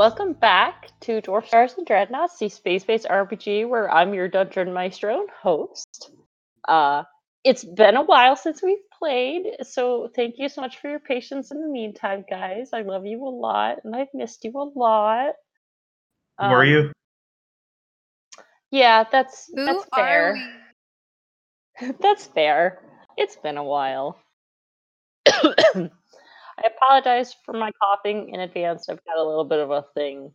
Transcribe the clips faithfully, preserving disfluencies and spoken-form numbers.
Welcome back to Dwarf Stars and Dreadnoughts, the space-based R P G where I'm your Dungeon Maestro and host. Uh, it's been a while since we've played, so thank you so much for your patience in the meantime, guys. I love you a lot, and I've missed you a lot. Um, Were you? Yeah, that's, Who that's fair. That's fair. It's been a while. I apologize for my coughing in advance. I've got a little bit of a thing.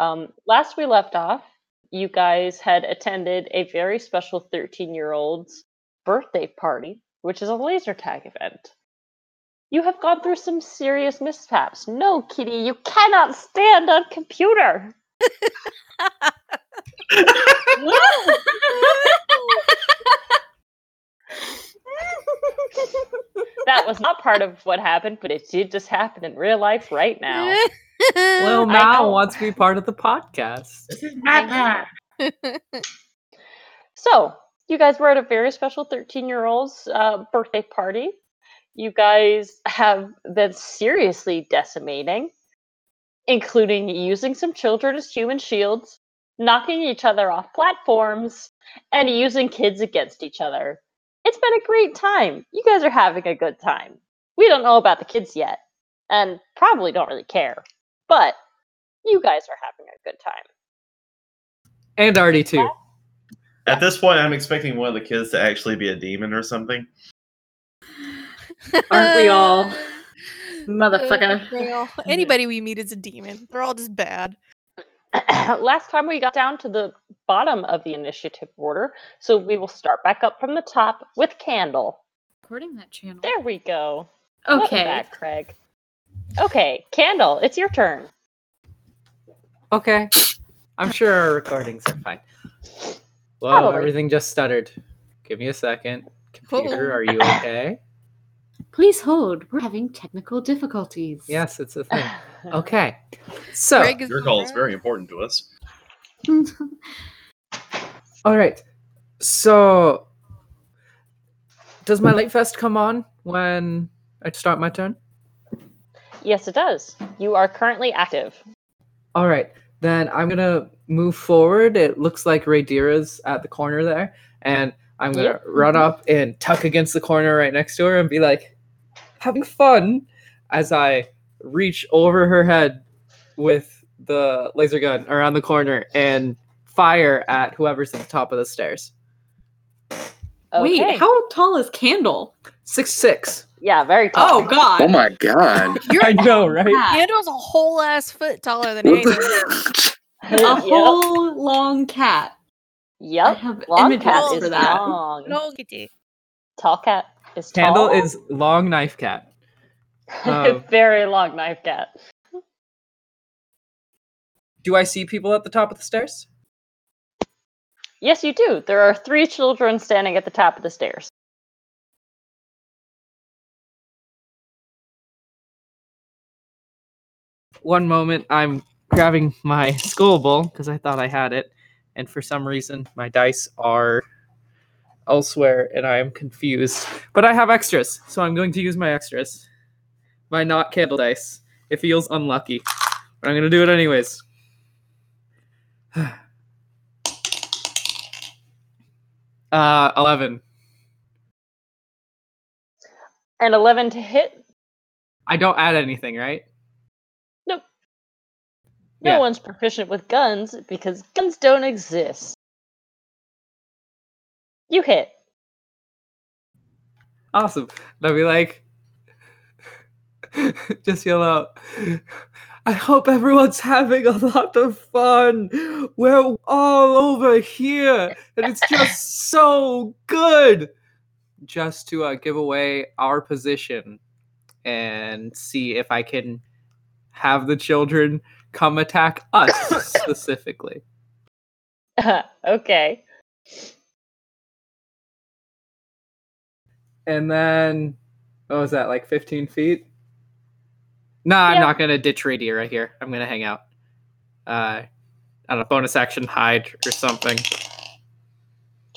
Um, last we left off, you guys had attended a very special thirteen-year-old's birthday party, which is a laser tag event. You have gone through some serious mishaps. No, Kitty, you cannot stand on computer. That was not part of what happened, but it did just happen in real life right now. Well, Mal wants to be part of the podcast. This is my part. So, you guys were at a very special thirteen-year-old's uh, birthday party. You guys have been seriously decimating, including using some children as human shields, knocking each other off platforms, and using kids against each other. It's been a great time. You guys are having a good time. We don't know about the kids yet, and probably don't really care. But you guys are having a good time. And Artie, too. At this point, I'm expecting one of the kids to actually be a demon or something. Aren't we all? Motherfucker. Anybody we meet is a demon. They're all just bad. Last time we got down to the bottom of the initiative order, so we will start back up from the top with Candle. Recording that channel. There we go. Okay. Welcome back, Craig. Okay, Candle, it's your turn. Okay. I'm sure our recordings are fine. Whoa, Probably. Everything just stuttered. Give me a second. Computer, are you okay? Please hold. We're having technical difficulties. Yes, it's a thing. Okay. So your call is very important to us. All right. So does my light vest come on when I start my turn? Yes, it does. You are currently active. All right. Then I'm going to move forward. It looks like Raidira's at the corner there. And I'm going to yep. run up and tuck against the corner right next to her and be like, having fun, as I reach over her head with the laser gun around the corner and fire at whoever's at the top of the stairs. Okay. Wait, how tall is Candle? Six six. Yeah, very tall. Oh god. Oh my god. You're, I know, right? Candle's a whole ass foot taller than Hayden. A yep. whole long cat. Yep. I have long cat for is that. Long. No, kitty. Tall cat is tall. Candle is long knife cat. Um, very long knife cat. Do I see people at the top of the stairs? Yes, you do. There are three children standing at the top of the stairs. One moment, I'm grabbing my skull bowl because I thought I had it, and for some reason, my dice are elsewhere, and I am confused. But I have extras, so I'm going to use my extras. My not Candle dice. It feels unlucky. But I'm going to do it anyways. uh, eleven. And eleven to hit? I don't add anything, right? Nope. No yeah. one's proficient with guns because guns don't exist. You hit. Awesome. They'll be like, just yell out, I hope everyone's having a lot of fun. We're all over here, and it's just so good. Just to uh, give away our position and see if I can have the children come attack us specifically. Uh, okay. And then, what was that, like fifteen feet? No, nah, yep. I'm not going to ditch Raidira right here. I'm going to hang out. Uh, I don't know, bonus action hide or something.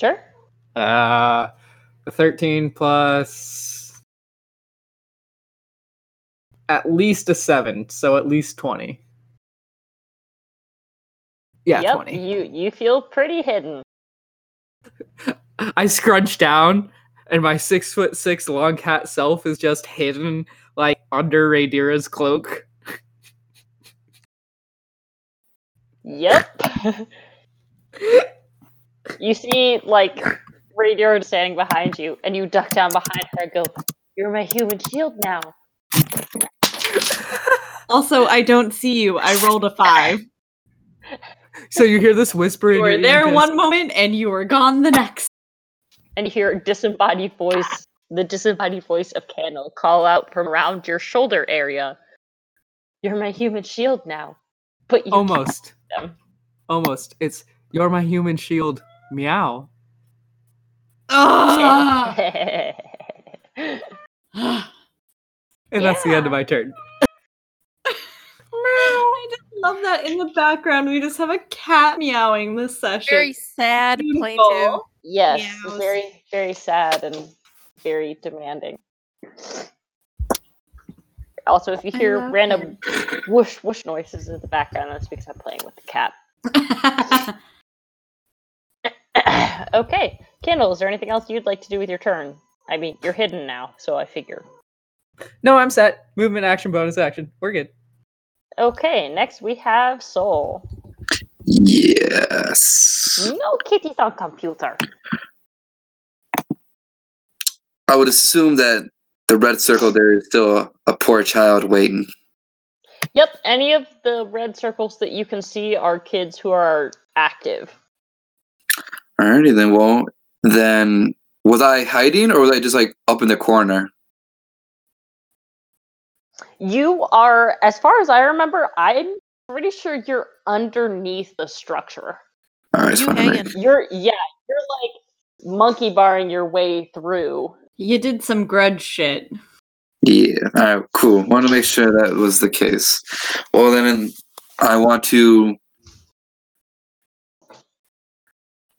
Sure. Uh, thirteen plus at least a seven, so at least twenty. Yeah, yep, twenty. You you feel pretty hidden. I scrunch down, and my six foot six long cat self is just hidden, like, under Raidira's cloak. Yep. You see, like, Raidira standing behind you, and you duck down behind her and go, "You're my human shield now." Also, I don't see you. I rolled a five. So you hear this whisper. You were there one moment, and you were gone the next. And you hear a disembodied voice, the disembodied voice of Candle, call out from around your shoulder area. "You're my human shield now." But you almost. Them. Almost. It's, "You're my human shield. Meow." Ah! And yeah. That's the end of my turn. I just love that in the background. We just have a cat meowing this session. Very sad, plaintive. Yes, meows. Very, very sad and very demanding. Also, if you hear random it. whoosh, whoosh noises in the background, that's because I'm playing with the cat. Okay, Candle, is there anything else you'd like to do with your turn? I mean, you're hidden now, so I figure. No, I'm set. Movement action, bonus action. We're good. Okay, next we have Sol. Yes. No kitties on computer. I would assume that the red circle there is still a, a poor child waiting. Yep, any of the red circles that you can see are kids who are active. Alrighty then, well, then was I hiding or was I just like up in the corner? You are, as far as I remember, I'm pretty sure you're underneath the structure. All right, you hanging. You're, yeah, you're like monkey barring your way through. You did some grudge shit. Yeah, all right, cool. Want to make sure that was the case. Well, then I want to,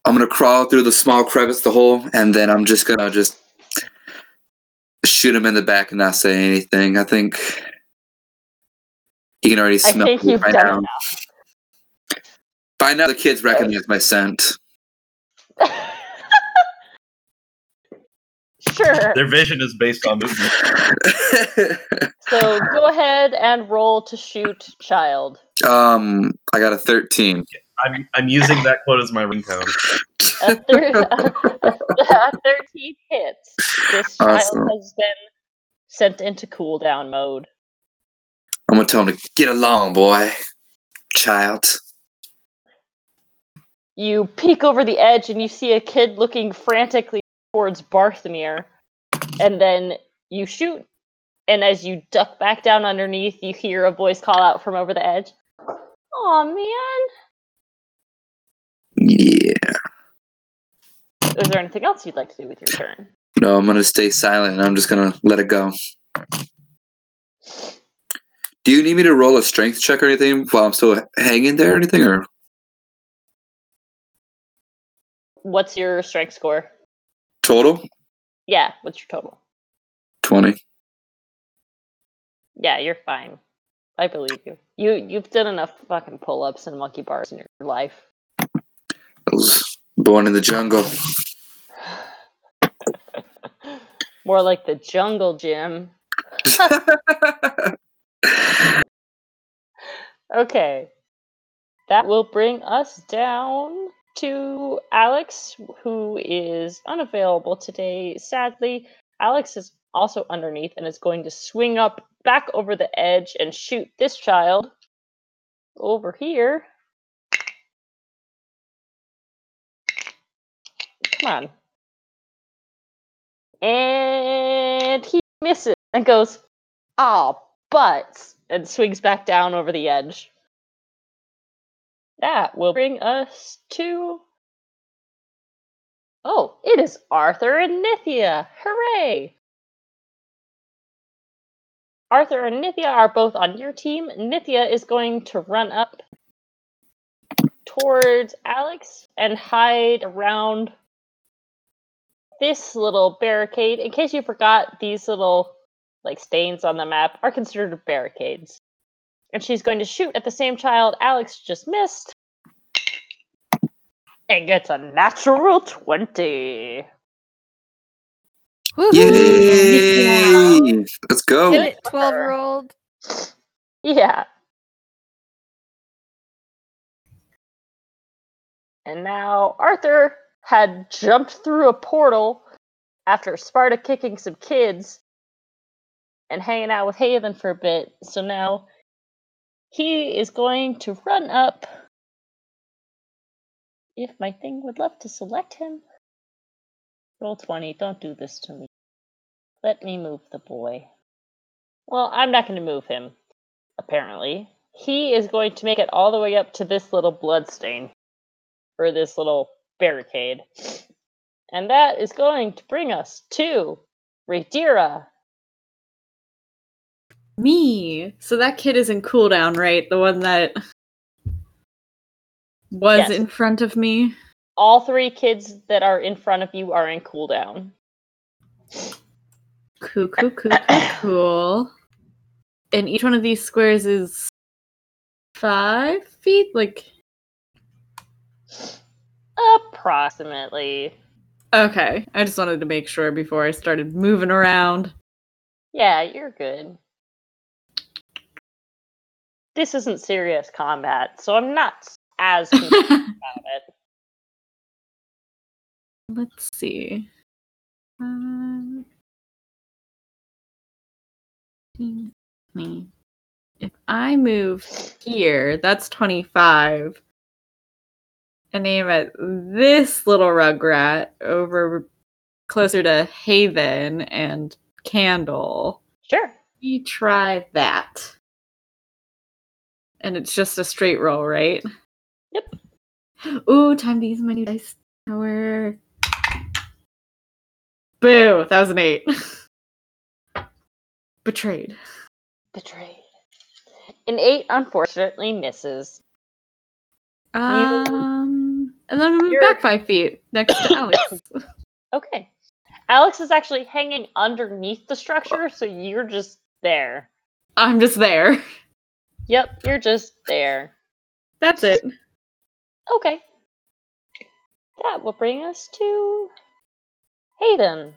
I'm going to crawl through the small crevice, the hole, and then I'm just going to just shoot him in the back and not say anything. I think he can already smell me by now. now. By now, the kids recognize my scent. Sure. Their vision is based on movement. So go ahead and roll to shoot child. Um, I got a thirteen. I'm I'm using that quote as my ringtone. A, thir- a, a thirteen hits. This awesome. Child has been sent into cooldown mode. I'm gonna tell him to get along, boy. Child. You peek over the edge and you see a kid looking frantically towards Barthamere, and then you shoot. And as you duck back down underneath, you hear a voice call out from over the edge. "Aw, man." Yeah. Is there anything else you'd like to do with your turn? No, I'm going to stay silent and I'm just going to let it go. Do you need me to roll a strength check or anything while I'm still hanging there or anything? Or what's your strength score? Total? Yeah, what's your total? twenty. Yeah, you're fine. I believe you. you you've done enough fucking pull-ups and monkey bars in your life. I was born in the jungle. More like the jungle gym. Okay. That will bring us down to Alex, who is unavailable today, sadly. Alex is also underneath and is going to swing up back over the edge and shoot this child over here. Come on. And he misses and goes, "Ah, butts," and swings back down over the edge. That will bring us to... Oh, it is Arthur and Nithya. Hooray! Arthur and Nithya are both on your team. Nithya is going to run up towards Alex and hide around this little barricade. In case you forgot, these little like stains on the map are considered barricades. And she's going to shoot at the same child Alex just missed. and gets a natural twenty. Woo-hoo. Yay! Yeah. Let's go. Hit it, twelve-year-old. Yeah. And now Arthur had jumped through a portal after Sparta kicking some kids and hanging out with Haven for a bit. So now he is going to run up. If my thing would love to select him. Roll twenty. Don't do this to me. Let me move the boy. Well, I'm not going to move him, apparently. He is going to make it all the way up to this little bloodstain. Or this little barricade. And that is going to bring us to Raidira. Me. So that kid is in cooldown, right? The one that was yes. in front of me? All three kids that are in front of you are in cooldown. Cool, cool, cool, cool, cool. And each one of these squares is five feet? Like... Approximately. Okay, I just wanted to make sure before I started moving around. Yeah, you're good. This isn't serious combat, so I'm not as concerned about it. Let's see. Um, if I move here, that's twenty-five. And aim at this little rugrat over closer to Haven and Candle. Sure. We try that. And it's just a straight roll, right? Yep. Ooh, time to use my new dice tower. Boo! That was an eight. Betrayed. Betrayed. An eight, unfortunately, misses. Um, and then I'm gonna move back five feet next to Alex. Okay. Alex is actually hanging underneath the structure, so you're just there. I'm just there. Yep, you're just there. That's it. Okay. That will bring us to Hayden.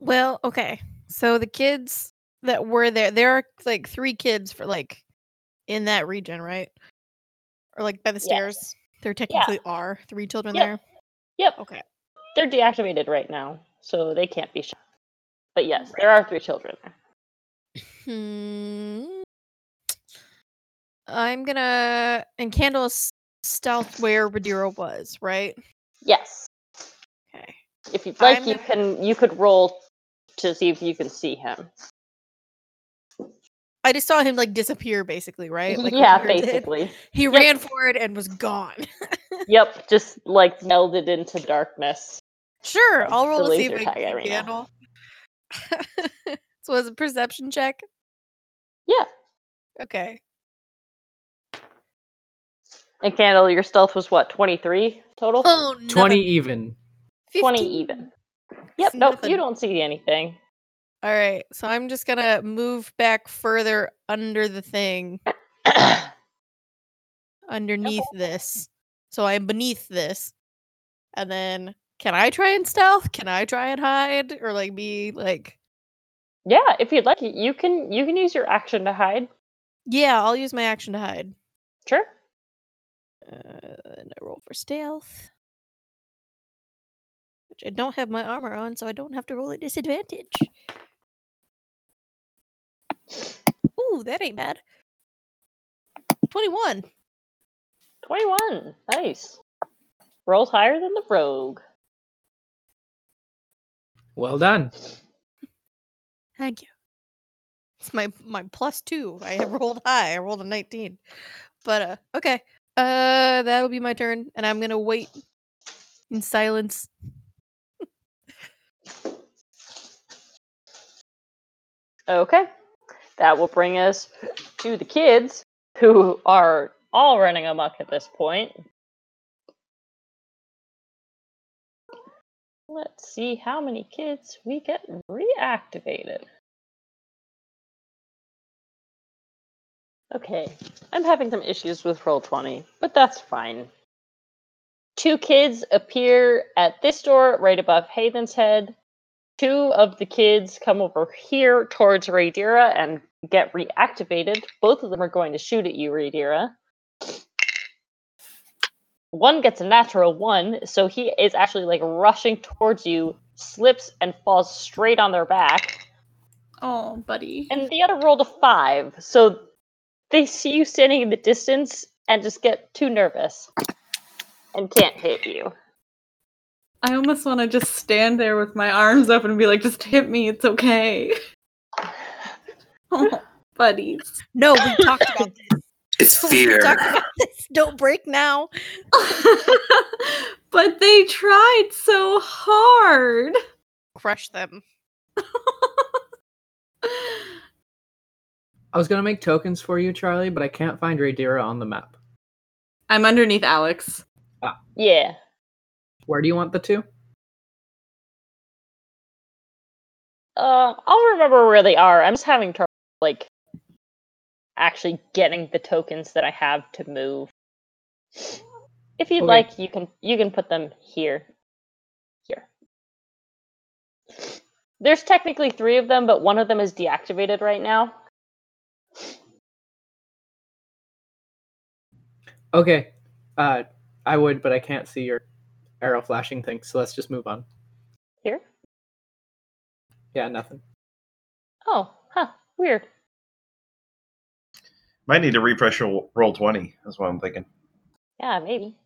Well, okay. So the kids that were there, there are like three kids for like in that region, right? Or like by the stairs? Yes. There technically yeah. are three children yep. there? Yep. Okay. They're deactivated right now, so they can't be shot. But yes, right. There are three children there. Hmm. I'm gonna... And Candle is stealth where Raidira was, right? Yes. Okay. If you'd like, I'm... you can you could roll to see if you can see him. I just saw him like disappear, basically, right? Like, yeah, basically. Did. He yep. ran forward and was gone. Yep, just like melded into darkness. Sure, I'll roll to see if I can right handle. So was a perception check? Yeah. Okay. And Candle, your stealth was what, twenty-three total? Oh, no. twenty even. fifteen. twenty even. Yep, see nope, nothing. You don't see anything. All right, so I'm just going to move back further under the thing. Underneath okay. this. So I'm beneath this. And then, can I try and stealth? Can I try and hide? Or, like, be, like... Yeah, if you'd like, you can you can use your action to hide. Yeah, I'll use my action to hide. Sure. Uh, and I roll for stealth. Which I don't have my armor on, so I don't have to roll at disadvantage. Ooh, that ain't bad. twenty-one. twenty-one. Nice. Rolls higher than the rogue. Well done. Thank you. It's my, my plus two. I have rolled high. I rolled a nineteen. But, uh, okay. Uh, that'll be my turn, and I'm gonna wait in silence. Okay. That will bring us to the kids, who are all running amok at this point. Let's see how many kids we get reactivated. Okay, I'm having some issues with roll twenty, but that's fine. Two kids appear at this door right above Hayden's head. Two of the kids come over here towards Raidira and get reactivated. Both of them are going to shoot at you, Raidira. One gets a natural one, so he is actually like rushing towards you, slips and falls straight on their back. Oh, buddy. And the other rolled a five, so they see you standing in the distance and just get too nervous and can't hit you. I almost want to just stand there with my arms up and be like, just hit me, it's okay. Oh, buddies. No, we talked about this. It's fear. We talked about this. Don't break now. But they tried so hard. Crush them. I was going to make tokens for you, Charlie, but I can't find Raidira on the map. I'm underneath Alex. Ah. Yeah. Where do you want the two? Uh, I'll remember where they are. I'm just having trouble, like, actually getting the tokens that I have to move. If you'd okay. like, you can you can put them here. Here. There's technically three of them, but one of them is deactivated right now. Okay. Uh, I would, but I can't see your arrow flashing thing, so let's just move on. Here? Yeah, nothing. Oh, huh. Weird. Might need to refresh your roll twenty, that's what I'm thinking. Yeah, maybe.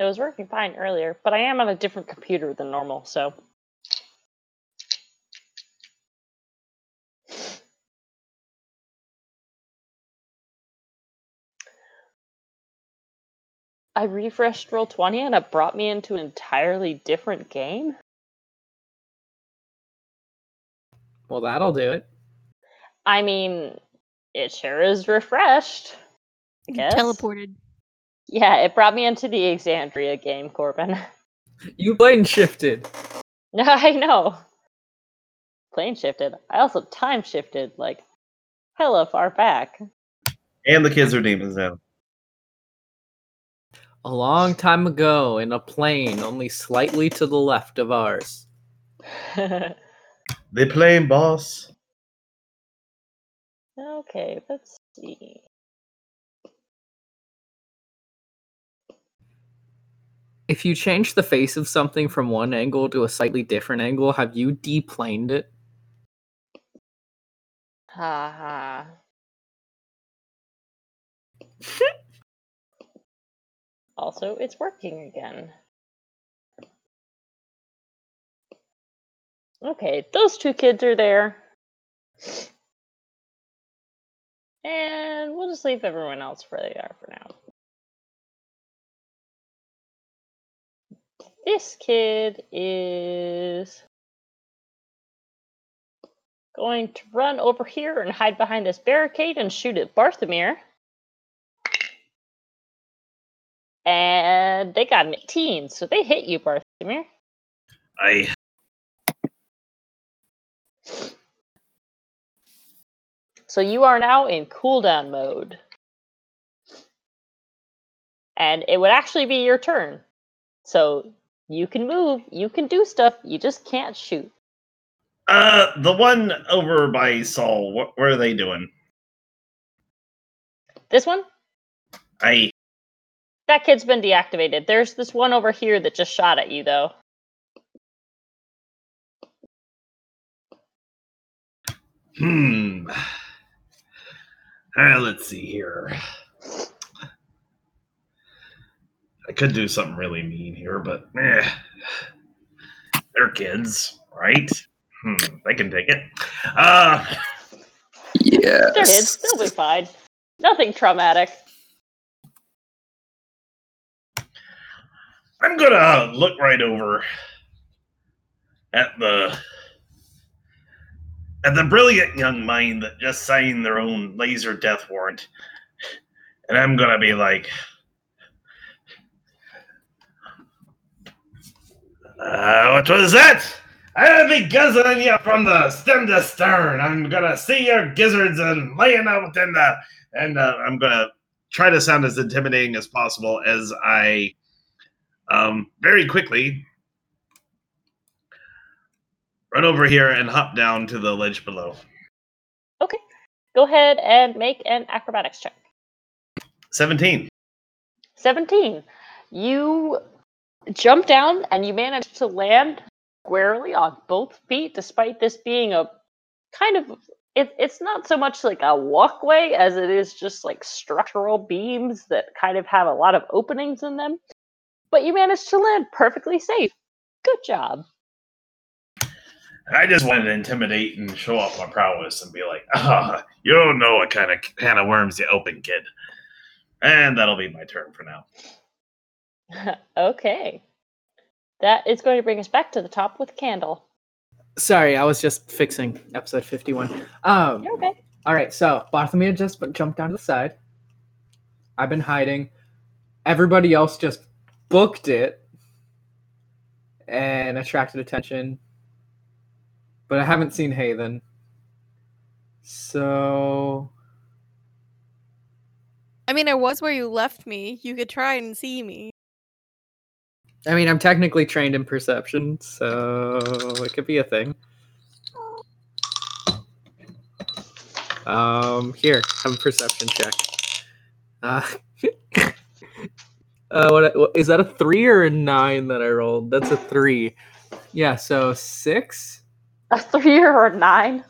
It was working fine earlier, but I am on a different computer than normal, so... I refreshed roll twenty and it brought me into an entirely different game? Well, that'll do it. I mean, it sure is refreshed. I guess. Teleported. Yeah, it brought me into the Exandria game, Corbin. You plane shifted. I know. Plane shifted. I also time shifted, like, hella far back. And the kids are demons now. A long time ago, in a plane only slightly to the left of ours. The plane, boss. Okay, let's see. If you change the face of something from one angle to a slightly different angle, have you deplaned it? Ha ha. Also, it's working again. Okay, those two kids are there. And we'll just leave everyone else where they are for now. This kid is going to run over here and hide behind this barricade and shoot at Barthamere. And they got an eighteen, so they hit you, Barthamere. Aye. So you are now in cooldown mode. And it would actually be your turn. So you can move, you can do stuff, you just can't shoot. Uh, the one over by Sol, what, what are they doing? This one? Aye. That kid's been deactivated. There's this one over here that just shot at you, though. Hmm. Uh, let's see here. I could do something really mean here, but eh. They're kids, right? Hmm. They can take it. Uh, yes. They're kids. They'll be fine. Nothing traumatic. I'm gonna look right over at the at the brilliant young mind that just signed their own laser death warrant, and I'm gonna be like, uh, "What was that? I'll be guzzling you from the stem to stern. I'm gonna see your gizzards and laying out in the, and uh, I'm gonna try to sound as intimidating as possible as I, um, very quickly run over here and hop down to the ledge below. Okay, go ahead and make an acrobatics check. Seventeen. Seventeen. You jump down and you manage to land squarely on both feet, despite this being a kind of, it, it's not so much like a walkway as it is just like structural beams that kind of have a lot of openings in them. But you managed to land perfectly safe. Good job. I just wanted to intimidate and show off my prowess and be like, ah, oh, you don't know what kind of can of worms you open, kid. And that'll be my turn for now. Okay. That is going to bring us back to the top with Candle. Sorry, I was just fixing episode fifty-one. Um, You're okay. All right, so Barthamere just jumped down to the side. I've been hiding. Everybody else just booked it and attracted attention. But I haven't seen Hayden. So... I mean, I was where you left me. You could try and see me. I mean, I'm technically trained in perception, so it could be a thing. Um, here, have a perception check. Uh, uh what, what is that? A three or a nine that I rolled? That's a three. Yeah, so six. A three or a nine?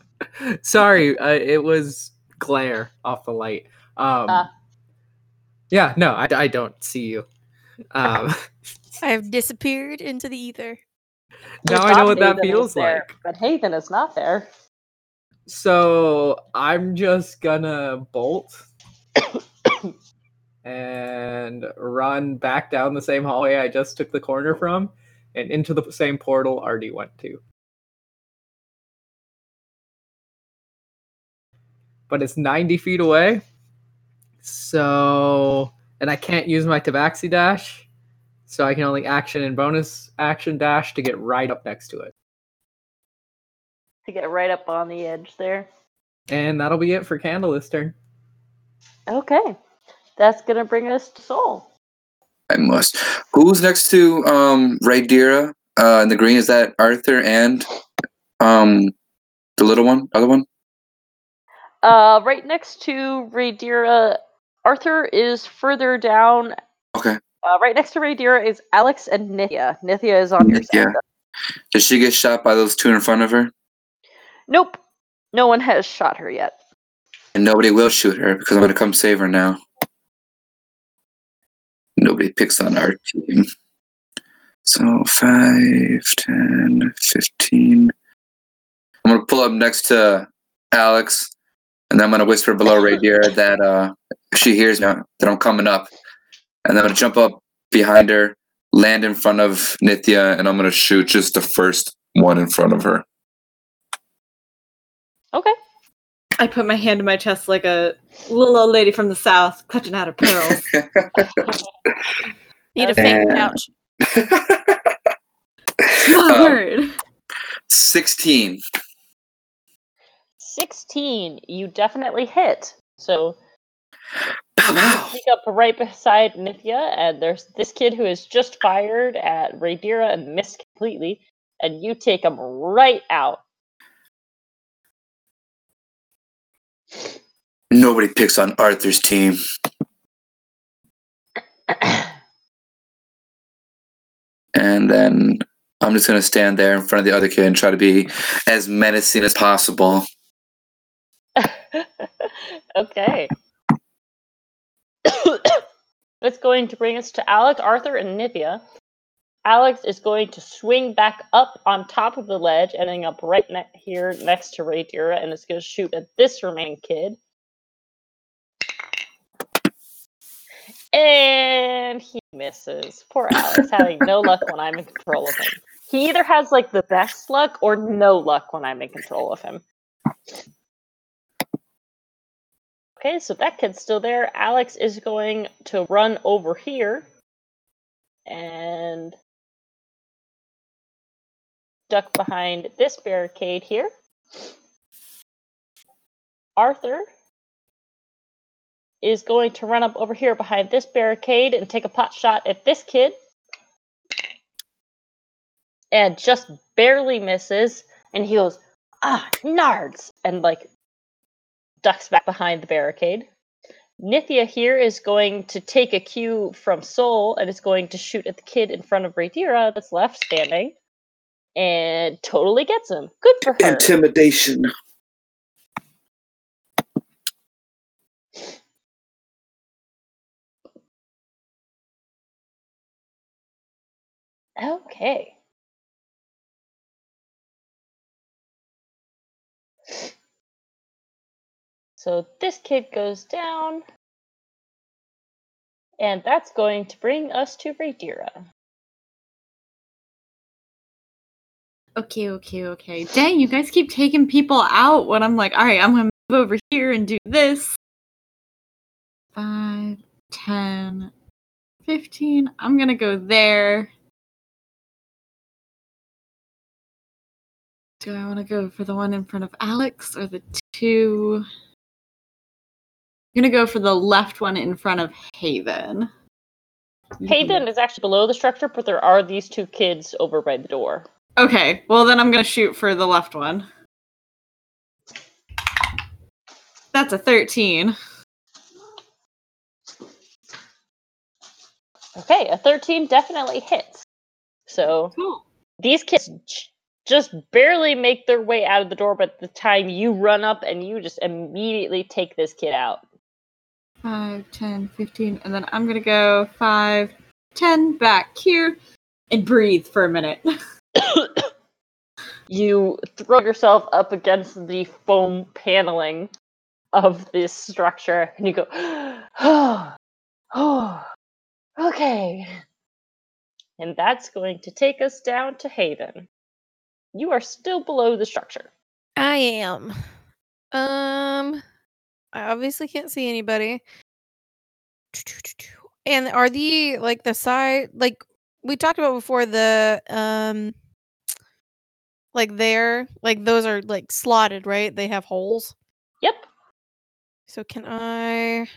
Sorry, uh, it was glare off the light. Um. Uh. Yeah, no, I, I don't see you. Um, I have disappeared into the ether. Now I know what that feels like. But Hayden is not there. So I'm just gonna bolt and run back down the same hallway I just took the corner from and into the same portal Artie went to. But it's ninety feet away. So, and I can't use my Tabaxi dash, so I can only action and bonus action dash to get right up next to it. To get right up on the edge there. And that'll be it for Candle this turn. Okay. That's going to bring us to Sol. I'm lost. Who's next to um, Raidira uh, in the green? Is that Arthur and um, the little one, other one? Uh, right next to Raidira, Arthur is further down. Okay. Uh, right next to Raidira is Alex and Nithya. Nithya is on Nithya. your side. Did she get shot by those two in front of her? Nope. No one has shot her yet. And nobody will shoot her because I'm going to come save her now. Nobody picks on our team. So five, ten, fifteen. I'm going to pull up next to Alex. And then I'm going to whisper below Raidira that uh, if she hears me, that I'm coming up. And then I'm going to jump up behind her, land in front of Nithya, and I'm going to shoot just the first one in front of her. Okay. I put my hand in my chest like a little old lady from the South, clutching out her pearls. Need a fake couch. My um, word. sixteen. sixteen, you definitely hit. So you pick up right beside Nithya, and there's this kid who is just fired at Raidira and missed completely, and you take him right out. Nobody picks on Arthur's team. And then I'm just going to stand there in front of the other kid and try to be as menacing as possible. Okay. That's going to bring us to Alex, Arthur, and Nithya. Alex is going to swing back up on top of the ledge, ending up right ne- here next to Raidira, and is going to shoot at this remaining kid. And he misses. Poor Alex, having no luck when I'm in control of him. He either has like the best luck or no luck when I'm in control of him. Okay, so that kid's still there. Alex is going to run over here. And duck behind this barricade here. Arthur is going to run up over here behind this barricade and take a pot shot at this kid. And just barely misses. And he goes, ah, nards! And, like, ducks back behind the barricade. Nithya here is going to take a cue from Sol and is going to shoot at the kid in front of Raidira that's left standing. And totally gets him. Good for her. Intimidation. Okay. So this kid goes down. And that's going to bring us to Raidira. Okay, okay, okay. Dang, you guys keep taking people out when I'm like, all right, I'm going to move over here and do this. five, ten, fifteen. I'm going to go there. Do I want to go for the one in front of Alex or the two? I'm going to go for the left one in front of Haven. Haven is actually below the structure, but there are these two kids over by the door. Okay, well then I'm going to shoot for the left one. That's a thirteen. Okay, a thirteen definitely hits. So cool. These kids j- just barely make their way out of the door, but the time you run up and you just immediately take this kid out. five, ten, fifteen, and then I'm going to go five, ten, back here, and breathe for a minute. You throw yourself up against the foam paneling of this structure, and you go, oh, oh, okay. And that's going to take us down to Hayden. You are still below the structure. I am. Um, I obviously can't see anybody. And are the, like, the side, like, we talked about before, the, um, like, there, like, those are, like, slotted, right? They have holes? Yep. So can I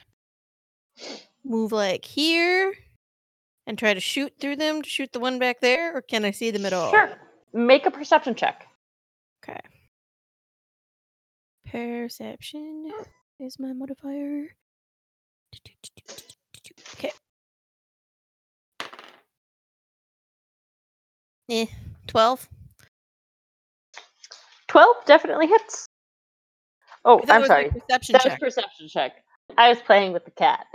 move, like, here and try to shoot through them to shoot the one back there? Or can I see them at all? Sure. Make a perception check. Okay. Perception is my modifier. Okay. Eh, twelve. twelve definitely hits. Oh, I'm sorry. Perception that check. was perception check. I was playing with the cat.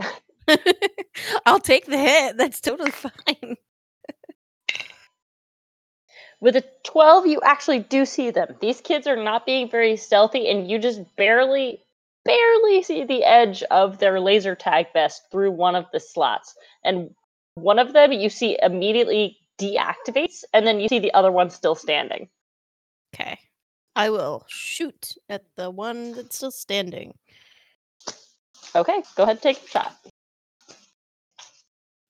I'll take the hit. That's totally fine. With a twelve, you actually do see them. These kids are not being very stealthy, and you just barely, barely see the edge of their laser tag vest through one of the slots. And one of them you see immediately deactivates, and then you see the other one still standing. Okay. I will shoot at the one that's still standing. Okay, go ahead and take a shot.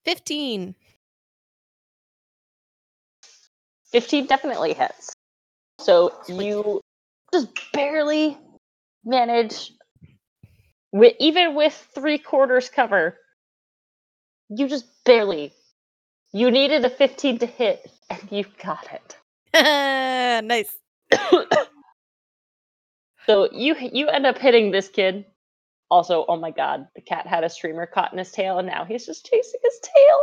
fifteen. fifteen definitely hits. So you just barely manage, with, even with three quarters cover, you just barely. You needed a fifteen to hit, and you got it. Nice. So you you end up hitting this kid. Also, oh my god, the cat had a streamer caught in his tail, and now he's just chasing his tail.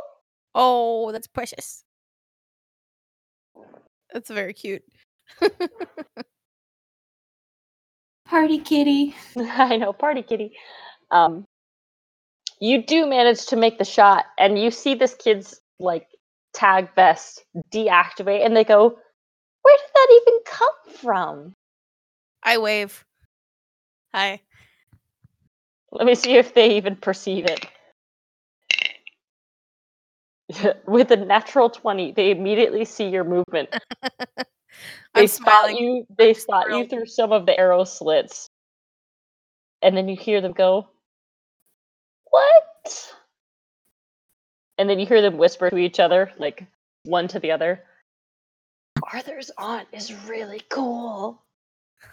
Oh, that's precious. That's very cute. Party kitty. I know, party kitty. Um, you do manage to make the shot, and you see this kid's, like, tag vest deactivate, and they go, where did that even come from? I wave. Hi. Let me see if they even perceive it. With a natural twenty, they immediately see your movement. They spot you. They spot you through some of the arrow slits, and then you hear them go, "What?" And then you hear them whisper to each other, like one to the other, Arthur's aunt is really cool.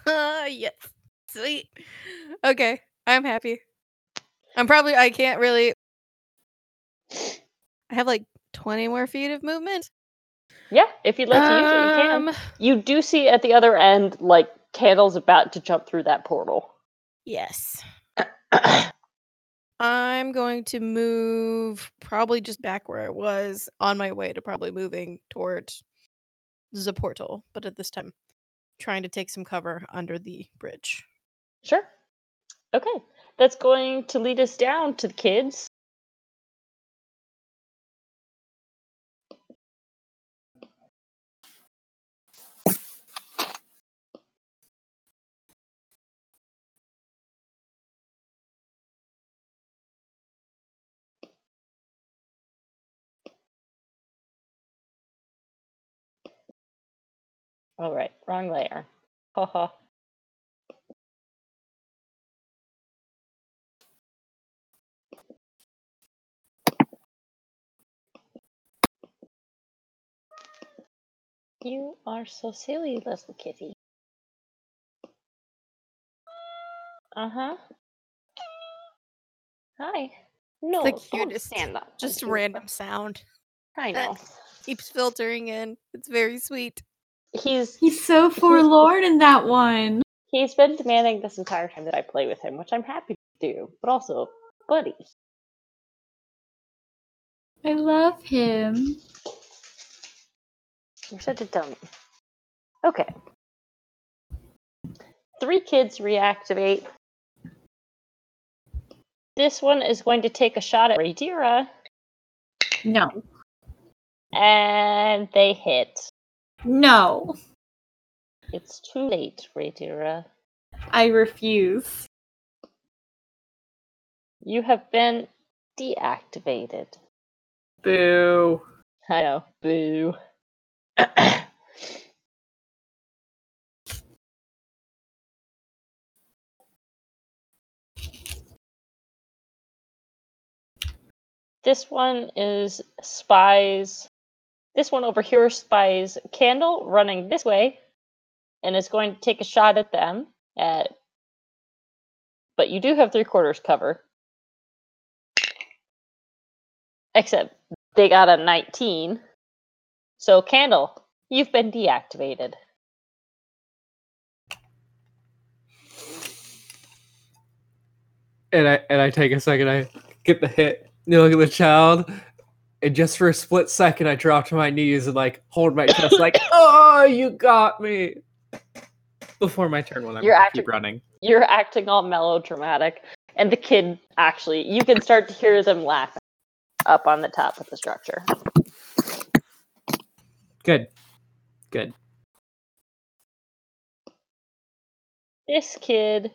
Uh, yes. Sweet. Okay. I'm happy. I'm probably, I can't really. I have like twenty more feet of movement. Yeah, if you'd like to use um, it, you can. You do see at the other end, like, Candle's about to jump through that portal. Yes. I'm going to move probably just back where I was on my way to probably moving towards the portal, but at this time, trying to take some cover under the bridge. Sure. Okay. That's going to lead us down to the kids. All right, wrong layer. Haha. You are so silly, little kitty. Uh-huh. Hi. No, it's the cutest. Stand up. Just a random sound. I know. That keeps filtering in. It's very sweet. He's he's so forlorn in that one. He's been demanding this entire time that I play with him, which I'm happy to do, but also, buddy. I love him. You're such a dummy. Okay. Three kids reactivate. This one is going to take a shot at Raidira. No. And they hit. No. It's too late, Raidira. I refuse. You have been deactivated. Boo. I know. Boo. This one is spies. This one over here spies Candle running this way and is going to take a shot at them. At, but you do have three quarters cover. Except they got a nineteen. So Candle, you've been deactivated. And I and I take a second, I get the hit. You look at the child. And just for a split second, I dropped to my knees and, like, hold my chest, like, oh, you got me. Before my turn, when I'm going to keep running. You're acting all melodramatic. And the kid, actually, you can start to hear them laugh up on the top of the structure. Good. Good. This kid,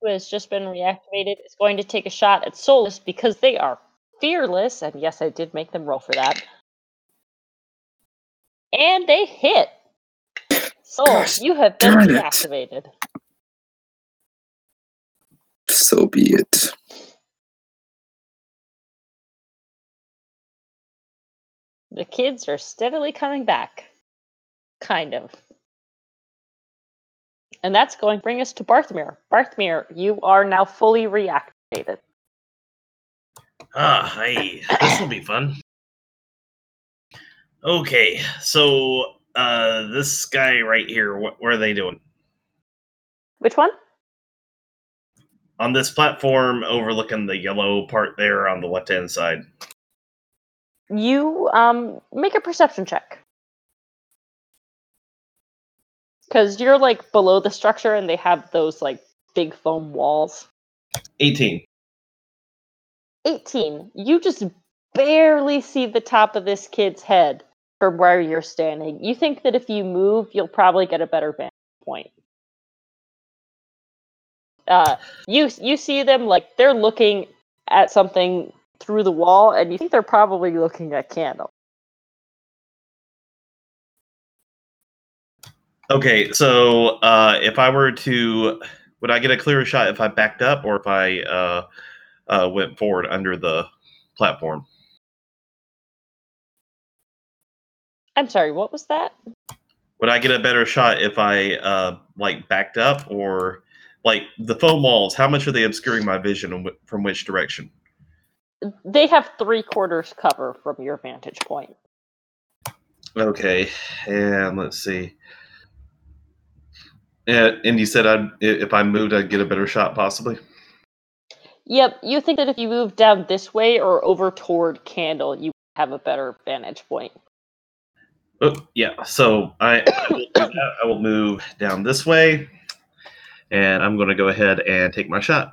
who has just been reactivated, is going to take a shot at Solus because they are fearless, and yes, I did make them roll for that. And they hit. So gosh, you have been deactivated. So be it. The kids are steadily coming back. Kind of. And that's going to bring us to Barthamere. Barthamere, you are now fully reactivated. Ah, hey, this will be fun. Okay, so uh, this guy right here, what, what are they doing? Which one? On this platform overlooking the yellow part there on the left-hand side. You um make a perception check. Because you're, like, below the structure and they have those, like, big foam walls. eighteen. eighteen. You just barely see the top of this kid's head from where you're standing. You think that if you move, you'll probably get a better vantage point. Uh, you you see them, like, they're looking at something through the wall, and you think they're probably looking at Candle. Okay, so uh, if I were to... Would I get a clearer shot if I backed up, or if I... Uh, Uh, went forward under the platform. I'm sorry, what was that? Would I get a better shot if I uh, like backed up, or like the foam walls? How much are they obscuring my vision, from which direction? They have three quarters cover from your vantage point. Okay, and let's see. And, and you said I'd, if I moved, I'd get a better shot, possibly? Yep, you think that if you move down this way or over toward Candle, you have a better vantage point. Oh, yeah, so I, I will move down this way, and I'm going to go ahead and take my shot.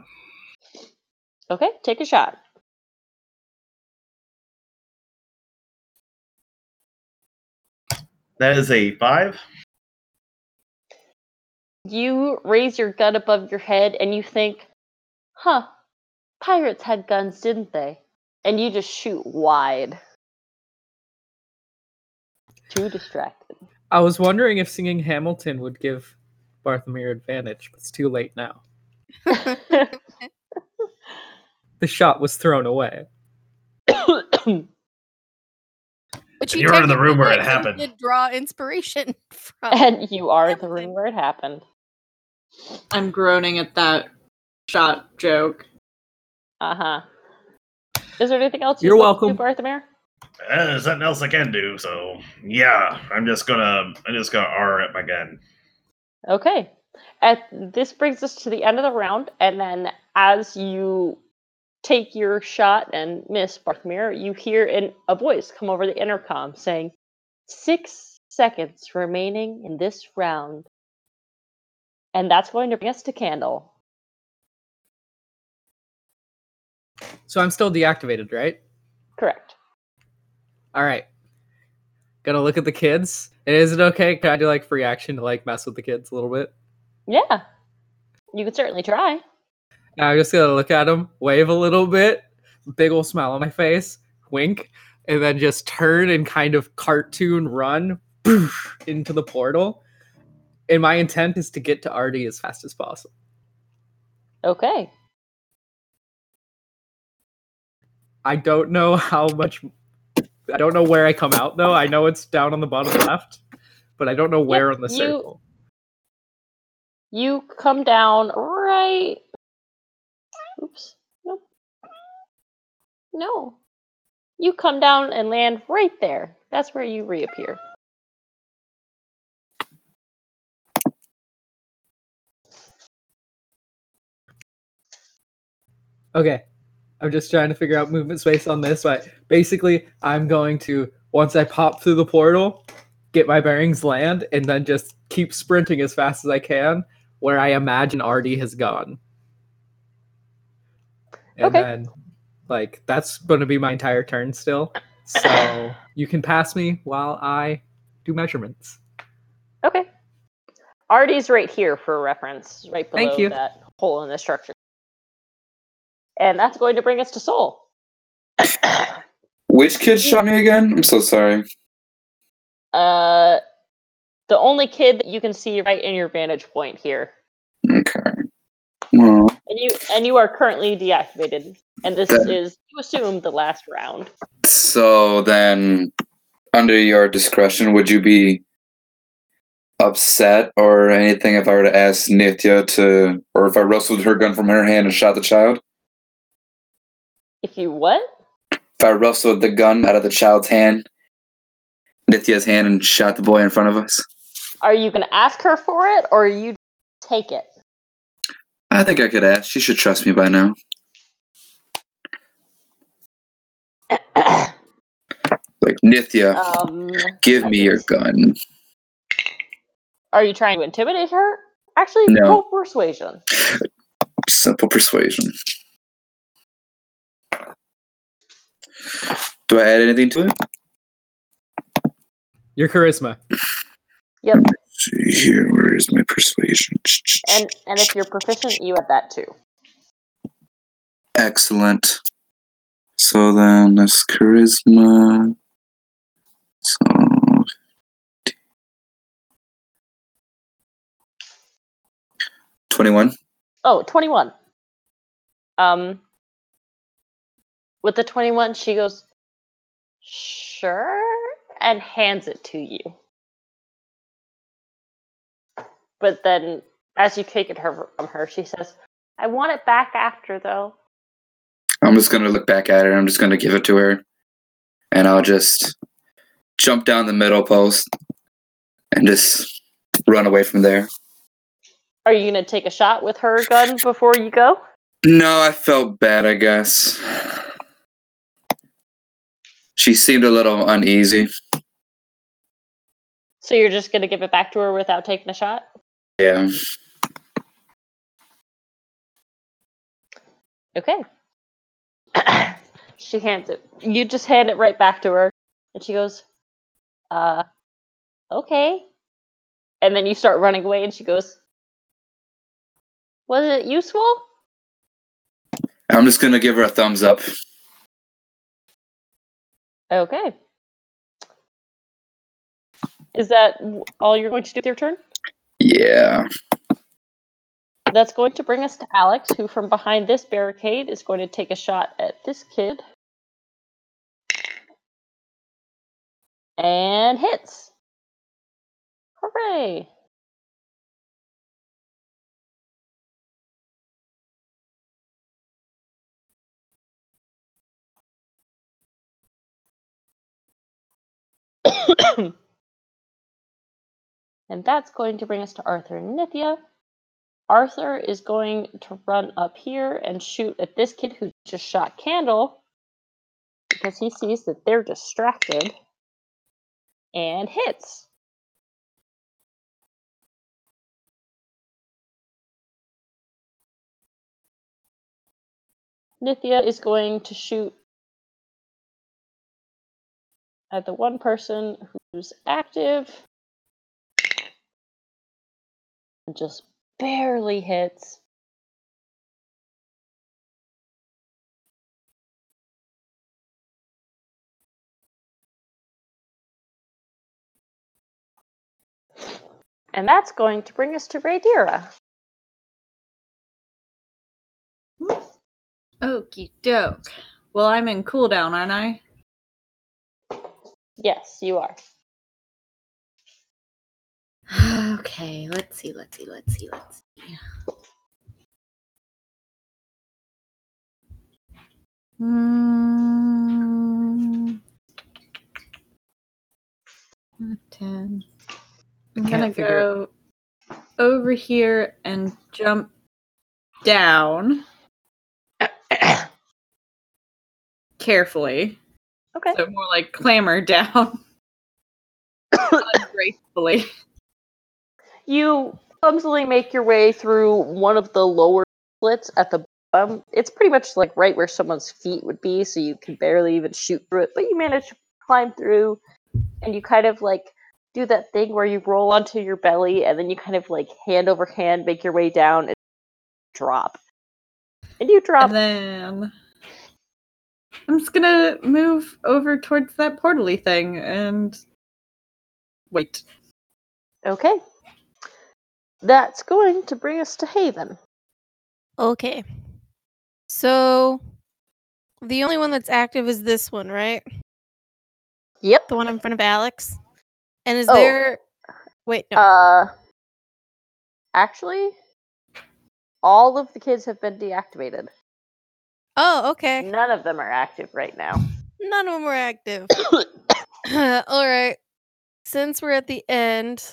Okay, take a shot. That is a five. You raise your gun above your head and you think, huh, pirates had guns, didn't they? And you just shoot wide. Too distracted. I was wondering if singing Hamilton would give Barthamere advantage, but it's too late now. The shot was thrown away. Which you are in the room where it happened. Did draw inspiration from. And you are in the room where it happened. I'm groaning at that shot joke. Uh huh. Is there anything else you You're welcome, to Barthamere? Uh, there's nothing else I can do. So yeah, I'm just gonna, I'm just gonna R at my gun. Okay. At this brings us to the end of the round, and then as you take your shot and miss, Barthamere, you hear in a voice come over the intercom saying, six seconds remaining in this round. And that's going to bring us to Candle. So I'm still deactivated, right? Correct. All right. Gonna look at the kids. And is it okay? Can I do like free action to like mess with the kids a little bit? Yeah. You could certainly try. I'm just going to look at him, wave a little bit, big old smile on my face, wink, and then just turn and kind of cartoon run poof, into the portal. And my intent is to get to Artie as fast as possible. Okay. I don't know how much... I don't know where I come out, though. I know it's down on the bottom left, but I don't know where yep, on the you, circle. You come down right... Oops. Nope. No. You come down and land right there. That's where you reappear. Okay. I'm just trying to figure out movement space on this, but basically I'm going to, once I pop through the portal, get my bearings, land, and then just keep sprinting as fast as I can where I imagine Artie has gone. And okay. Then, like, that's going to be my entire turn still. So you can pass me while I do measurements. Okay. Artie's right here for reference, right below Thank you. That hole in the structure. And that's going to bring us to Sol. Which kid shot me again? I'm so sorry. Uh, the only kid that you can see right in your vantage point here. Okay. Well. And you and you are currently deactivated, and this that, is, you assume, the last round. So then, under your discretion, would you be upset or anything if I were to ask Nithya to, or if I wrestled her gun from her hand and shot the child? If you what? If I wrestled the gun out of the child's hand, Nithya's hand, and shot the boy in front of us? Are you going to ask her for it, or are you take it? I think I could ask. She should trust me by now. Like, Nithya, um, give me your gun. Are you trying to intimidate her? Actually, no. Simple persuasion. Simple persuasion. Do I add anything to it? Your charisma. Yep. See here, where is my persuasion? And and if you're proficient, you have that too. Excellent. So then that's charisma. So twenty-one. Oh, twenty-one. Um with the twenty-one, she goes, sure, and hands it to you. But then, as you take it her, from her, she says, I want it back after, though. I'm just going to look back at it. I'm just going to give it to her. And I'll just jump down the middle post and just run away from there. Are you going to take a shot with her gun before you go? No, I felt bad, I guess. She seemed a little uneasy. So you're just going to give it back to her without taking a shot? Yeah. Okay. She hands it. You just hand it right back to her. And she goes, uh, okay. And then you start running away and she goes, was it useful? I'm just going to give her a thumbs up. Okay. Is that all you're going to do with your turn? Yeah. That's going to bring us to Alex, who from behind this barricade is going to take a shot at this kid. And hits. Hooray. And that's going to bring us to Arthur and Nithya. Arthur is going to run up here and shoot at this kid who just shot Candle because he sees that they're distracted and hits. Nithya is going to shoot at the one person who's active. Just barely hits. And that's going to bring us to Raidira. Okie doke. Well, I'm in cooldown, aren't I? Yes, you are. Okay, let's see, let's see, let's see, let's see. Mm. ten. I'm going to go it. over here and jump down. Carefully. Okay. So more like clamber down. Gracefully. You clumsily make your way through one of the lower slits at the bottom. It's pretty much like right where someone's feet would be, so you can barely even shoot through it. But you manage to climb through, and you kind of like do that thing where you roll onto your belly, and then you kind of like hand over hand make your way down and drop. And you drop. And then I'm just gonna move over towards that portal-y thing and wait. Okay. That's going to bring us to Haven. Okay. So, the only one that's active is this one, right? Yep. The one in front of Alex. And is oh. there... Wait, no. Uh, actually, all of the kids have been deactivated. Oh, okay. None of them are active right now. None of them are active. Alright. Since we're at the end...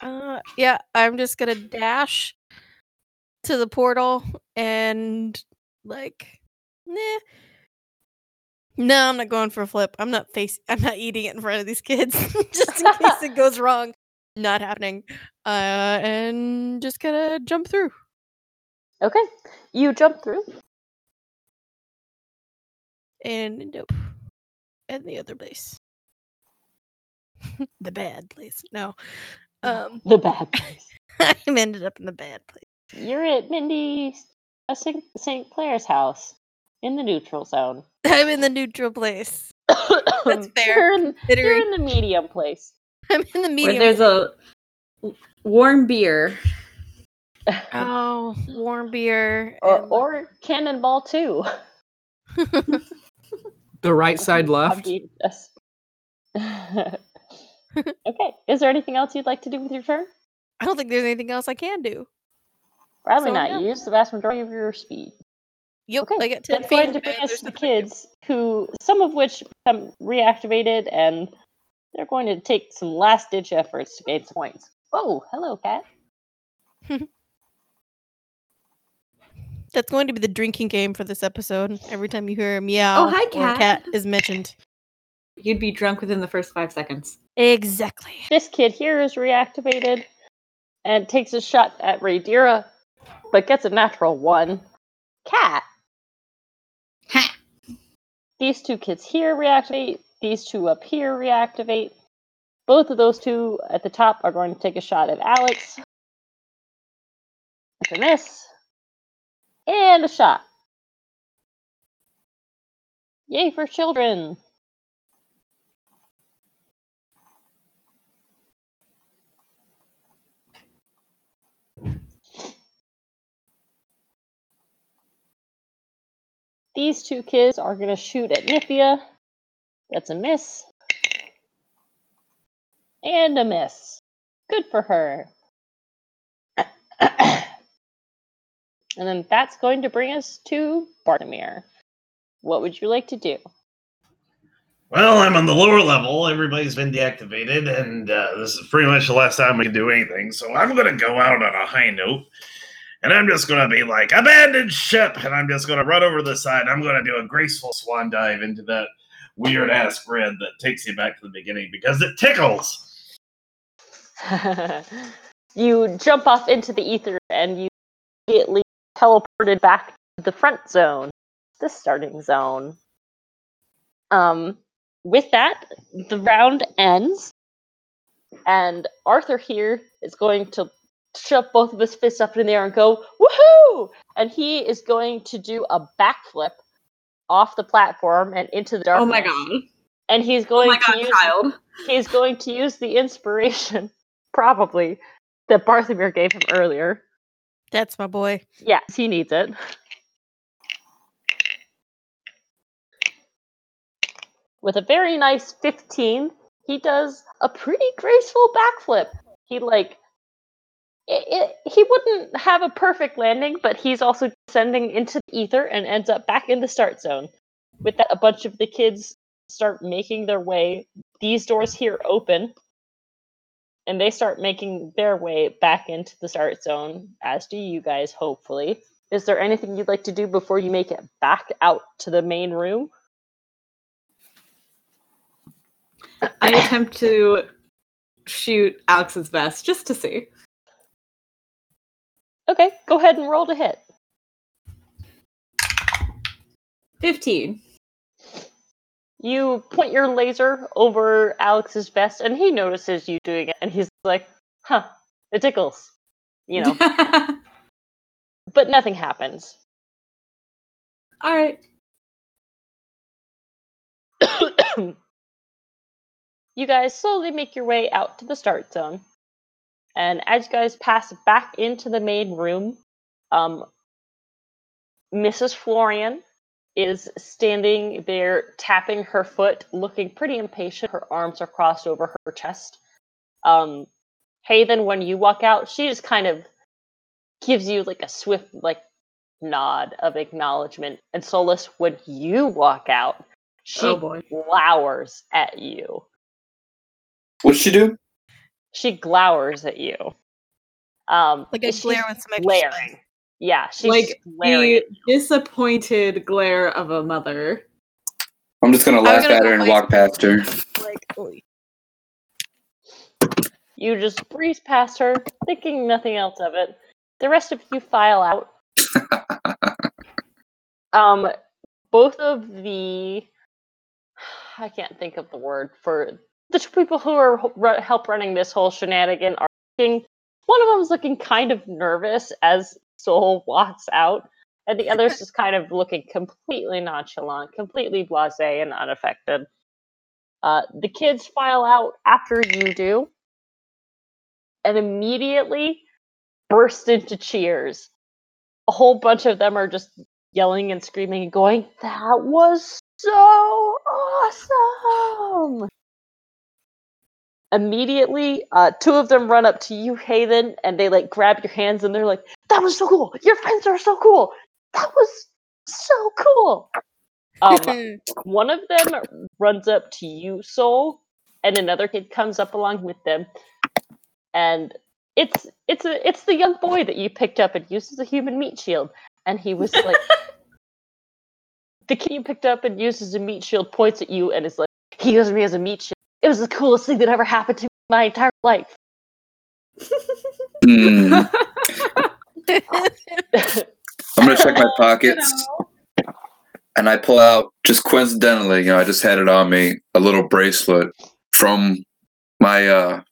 Uh, yeah, I'm just gonna dash to the portal and, like, nah. No, I'm not going for a flip. I'm not face. I'm not eating it in front of these kids, just in case it goes wrong. Not happening. Uh, and just gonna jump through. Okay, you jump through, and nope, and the other place, the bad place. No. Um, the bad place. I ended up in the bad place. You're at Mindy uh, Saint Clair's house in the neutral zone. I'm in the neutral place. That's fair. You're in, you're in the medium place. I'm in the medium. Where there's place. a warm beer. Oh, warm beer. Or, and... or cannonball too. The right side left. Okay, is there anything else you'd like to do with your turn? I don't think there's anything else I can do. Probably so, not. Yeah. You use the vast majority of your speed. Yep, okay. I get ten. That's going to bring us to the kids, who some of which become reactivated, and they're going to take some last-ditch efforts to gain some points. Oh, hello, cat. That's going to be the drinking game for this episode. Every time you hear a meow oh, hi, cat. or cat is mentioned, you'd be drunk within the first five seconds. Exactly. This kid here is reactivated and takes a shot at Raidira, but gets a natural one. Cat. Ha. These two kids here reactivate. These two up here reactivate. Both of those two at the top are going to take a shot at Alex. That's a miss. And a shot. Yay for children. These two kids are going to shoot at Nithya. That's a miss. And a miss. Good for her. And then that's going to bring us to Barthamere. What would you like to do? Well, I'm on the lower level. Everybody's been deactivated, and uh, this is pretty much the last time we can do anything. So I'm going to go out on a high note. And I'm just going to be like, abandoned ship! And I'm just going to run over the side. I'm going to do a graceful swan dive into that weird-ass grid that takes you back to the beginning because it tickles! You jump off into the ether and you immediately teleported back to the front zone, the starting zone. Um, with that, the round ends. And Arthur here is going to shove both of his fists up in the air and go, woohoo! And he is going to do a backflip off the platform and into the darkness. Oh my god. And he's going oh my god, to use child. He's going to use the inspiration, probably, that Barthamere gave him earlier. That's my boy. Yes, he needs it. With a very nice fifteen, he does a pretty graceful backflip. He like It, it, he wouldn't have a perfect landing, but he's also descending into the ether and ends up back in the start zone. With that, a bunch of the kids start making their way. These doors here open, and they start making their way back into the start zone, as do you guys, hopefully. Is there anything you'd like to do before you make it back out to the main room? I attempt to shoot Alex's vest, just to see. Okay, go ahead and roll to hit. fifteen. You point your laser over Alex's vest, and he notices you doing it, and he's like, huh, it tickles. You know. But nothing happens. All right. You guys slowly make your way out to the start zone. And as you guys pass back into the main room, um, Missus Florian is standing there tapping her foot, looking pretty impatient. Her arms are crossed over her chest. Um, Hayden, when you walk out, she just kind of gives you like a swift like nod of acknowledgement. And Solis, when you walk out, she oh boy. glowers at you. What'd she do? She glowers at you. Um, like a glare with some glaring. Yeah, she's like glaring. Like the disappointed glare of a mother. I'm just going to laugh at her and walk past her. Like, you just breeze past her, thinking nothing else of it. The rest of you file out. um, both of the... I can't think of the word for... The two people who are help running this whole shenanigan are looking, one of them is looking kind of nervous as Sol walks out, and the other's just kind of looking completely nonchalant, completely blasé and unaffected. Uh, the kids file out after you do, and immediately burst into cheers. A whole bunch of them are just yelling and screaming and going, that was so awesome! Immediately, uh, two of them run up to you, Haven, and they like grab your hands and they're like, "That was so cool! Your friends are so cool! That was so cool!" Um, one of them runs up to you, Sol, and another kid comes up along with them, and it's it's a it's the young boy that you picked up and used as a human meat shield, and he was like, the kid you picked up and used as a meat shield points at you and is like, "He used me as a meat shield. It was the coolest thing that ever happened to me in my entire life." Mm. I'm gonna check my pockets, and I pull out, just coincidentally, you know, I just had it on me, a little bracelet from my uh,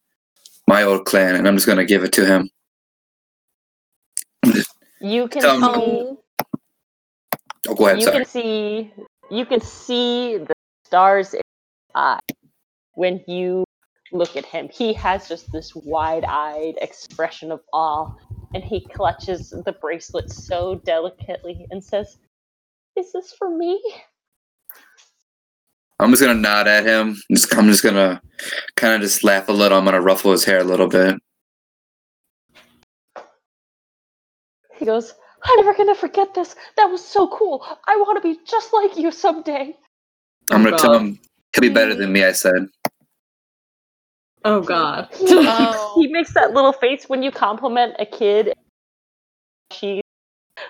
my old clan, and I'm just gonna give it to him. You can um, see. Oh, go ahead. You sorry. can see. You can see the stars in his eye. When you look at him, he has just this wide-eyed expression of awe, and he clutches the bracelet so delicately and says, "Is this for me?" I'm just going to nod at him. I'm just, I'm just going to kind of just laugh a little. I'm going to ruffle his hair a little bit. He goes, "I'm never going to forget this. That was so cool. I want to be just like you someday." I'm going to tell him he'll be better than me, I said. Oh, God. Oh. He makes that little face when you compliment a kid. She,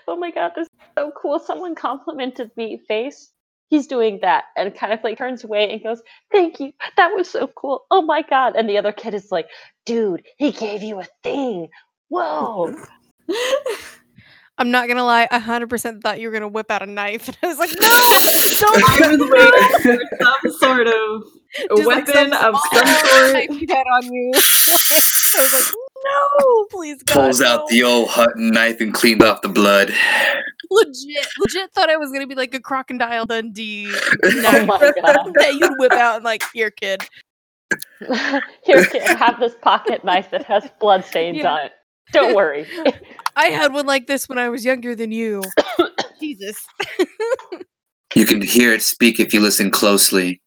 "Oh, my God, this is so cool. Someone complimented me" face. He's doing that and kind of like turns away and goes, "Thank you. That was so cool. Oh, my God." And the other kid is like, "Dude, he gave you a thing. Whoa." I'm not going to lie. I one hundred percent thought you were going to whip out a knife. And I was like, no, don't do it. Some sort of just weapon like of some sort. Knife you had on you. I was like, no, please, God. Pulls out no. the old Hutton knife and cleaned off the blood. Legit, legit thought I was going to be like a Crocodile Dundee knife oh that you'd whip out and like, "Here, kid. Here, kid, have this pocket knife that has blood stains yeah. on it. Don't worry." I had one like this when I was younger than you. Jesus. You can hear it speak if you listen closely.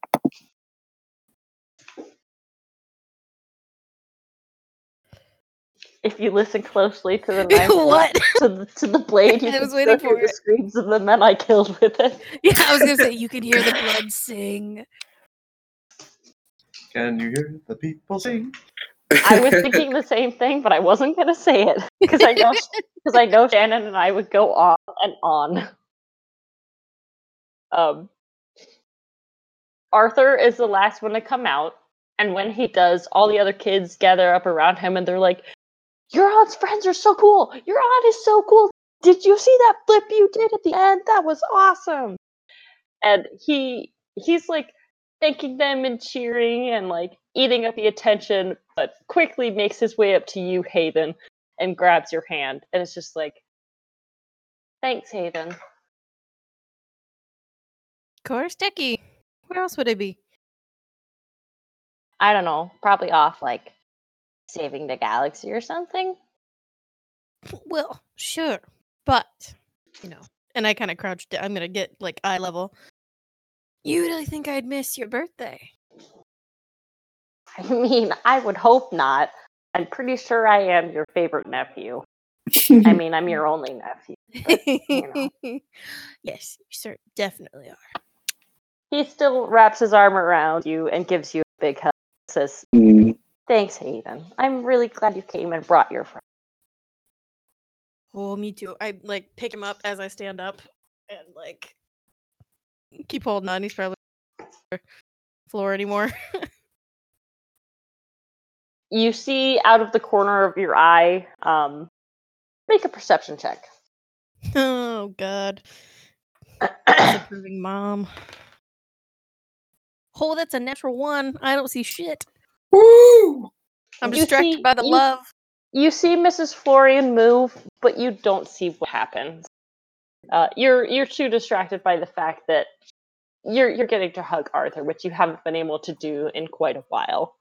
If you listen closely to the knife, what? To, the, to the blade, you I can hear the it. screams of the men I killed with it. Yeah, I was going to say, you can hear the blood sing. Can you hear the people sing? I was thinking the same thing, but I wasn't going to say it because I know because I know Shannon and I would go on and on. Um, Arthur is the last one to come out, and when he does, all the other kids gather up around him and they're like, "Your aunt's friends are so cool. Your aunt is so cool. Did you see that flip you did at the end? That was awesome." And he he's like thanking them and cheering and like eating up the attention, but quickly makes his way up to you, Hayden, and grabs your hand. And it's just like, "Thanks, Hayden." Of course, Dickie. Where else would it be? I don't know. Probably off, like, saving the galaxy or something? Well, sure. But, you know, and I kind of crouched down. I'm going to get, like, eye level. You really think I'd miss your birthday? I mean, I would hope not. I'm pretty sure I am your favorite nephew. I mean, I'm your only nephew. But, you know. Yes, you sir, definitely are. He still wraps his arm around you and gives you a big hug. Says, "Thanks, Hayden. I'm really glad you came and brought your friend." Oh, me too. I like pick him up as I stand up and like keep holding on. He's probably not on the floor anymore. You see out of the corner of your eye, um, make a perception check. Oh, God. Disapproving mom. Oh, that's a natural one. I don't see shit. Woo! I'm you distracted see, by the you, love. You see Missus Florian move, but you don't see what happens. Uh, you're you're too distracted by the fact that you're you're getting to hug Arthur, which you haven't been able to do in quite a while.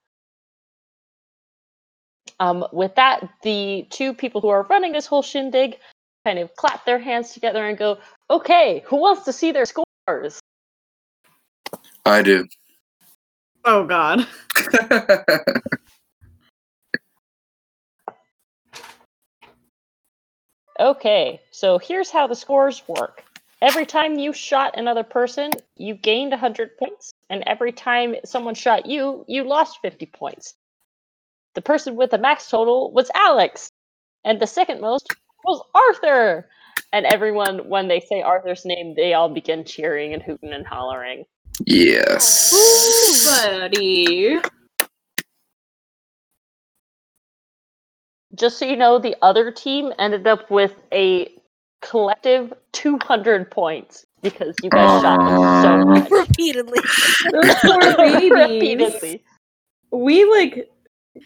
Um, with that, the two people who are running this whole shindig kind of clap their hands together and go, "Okay, who wants to see their scores?" I do. Oh, God. Okay, so here's how the scores work. Every time you shot another person, you gained one hundred points, and every time someone shot you, you lost fifty points. The person with the max total was Alex, and the second most was Arthur! And everyone, when they say Arthur's name, they all begin cheering and hooting and hollering. Yes. Oh, buddy. Just so you know, the other team ended up with a collective two hundred points because you guys uh, shot them so much. Repeatedly. Those poor babies. Repeatedly. We, like,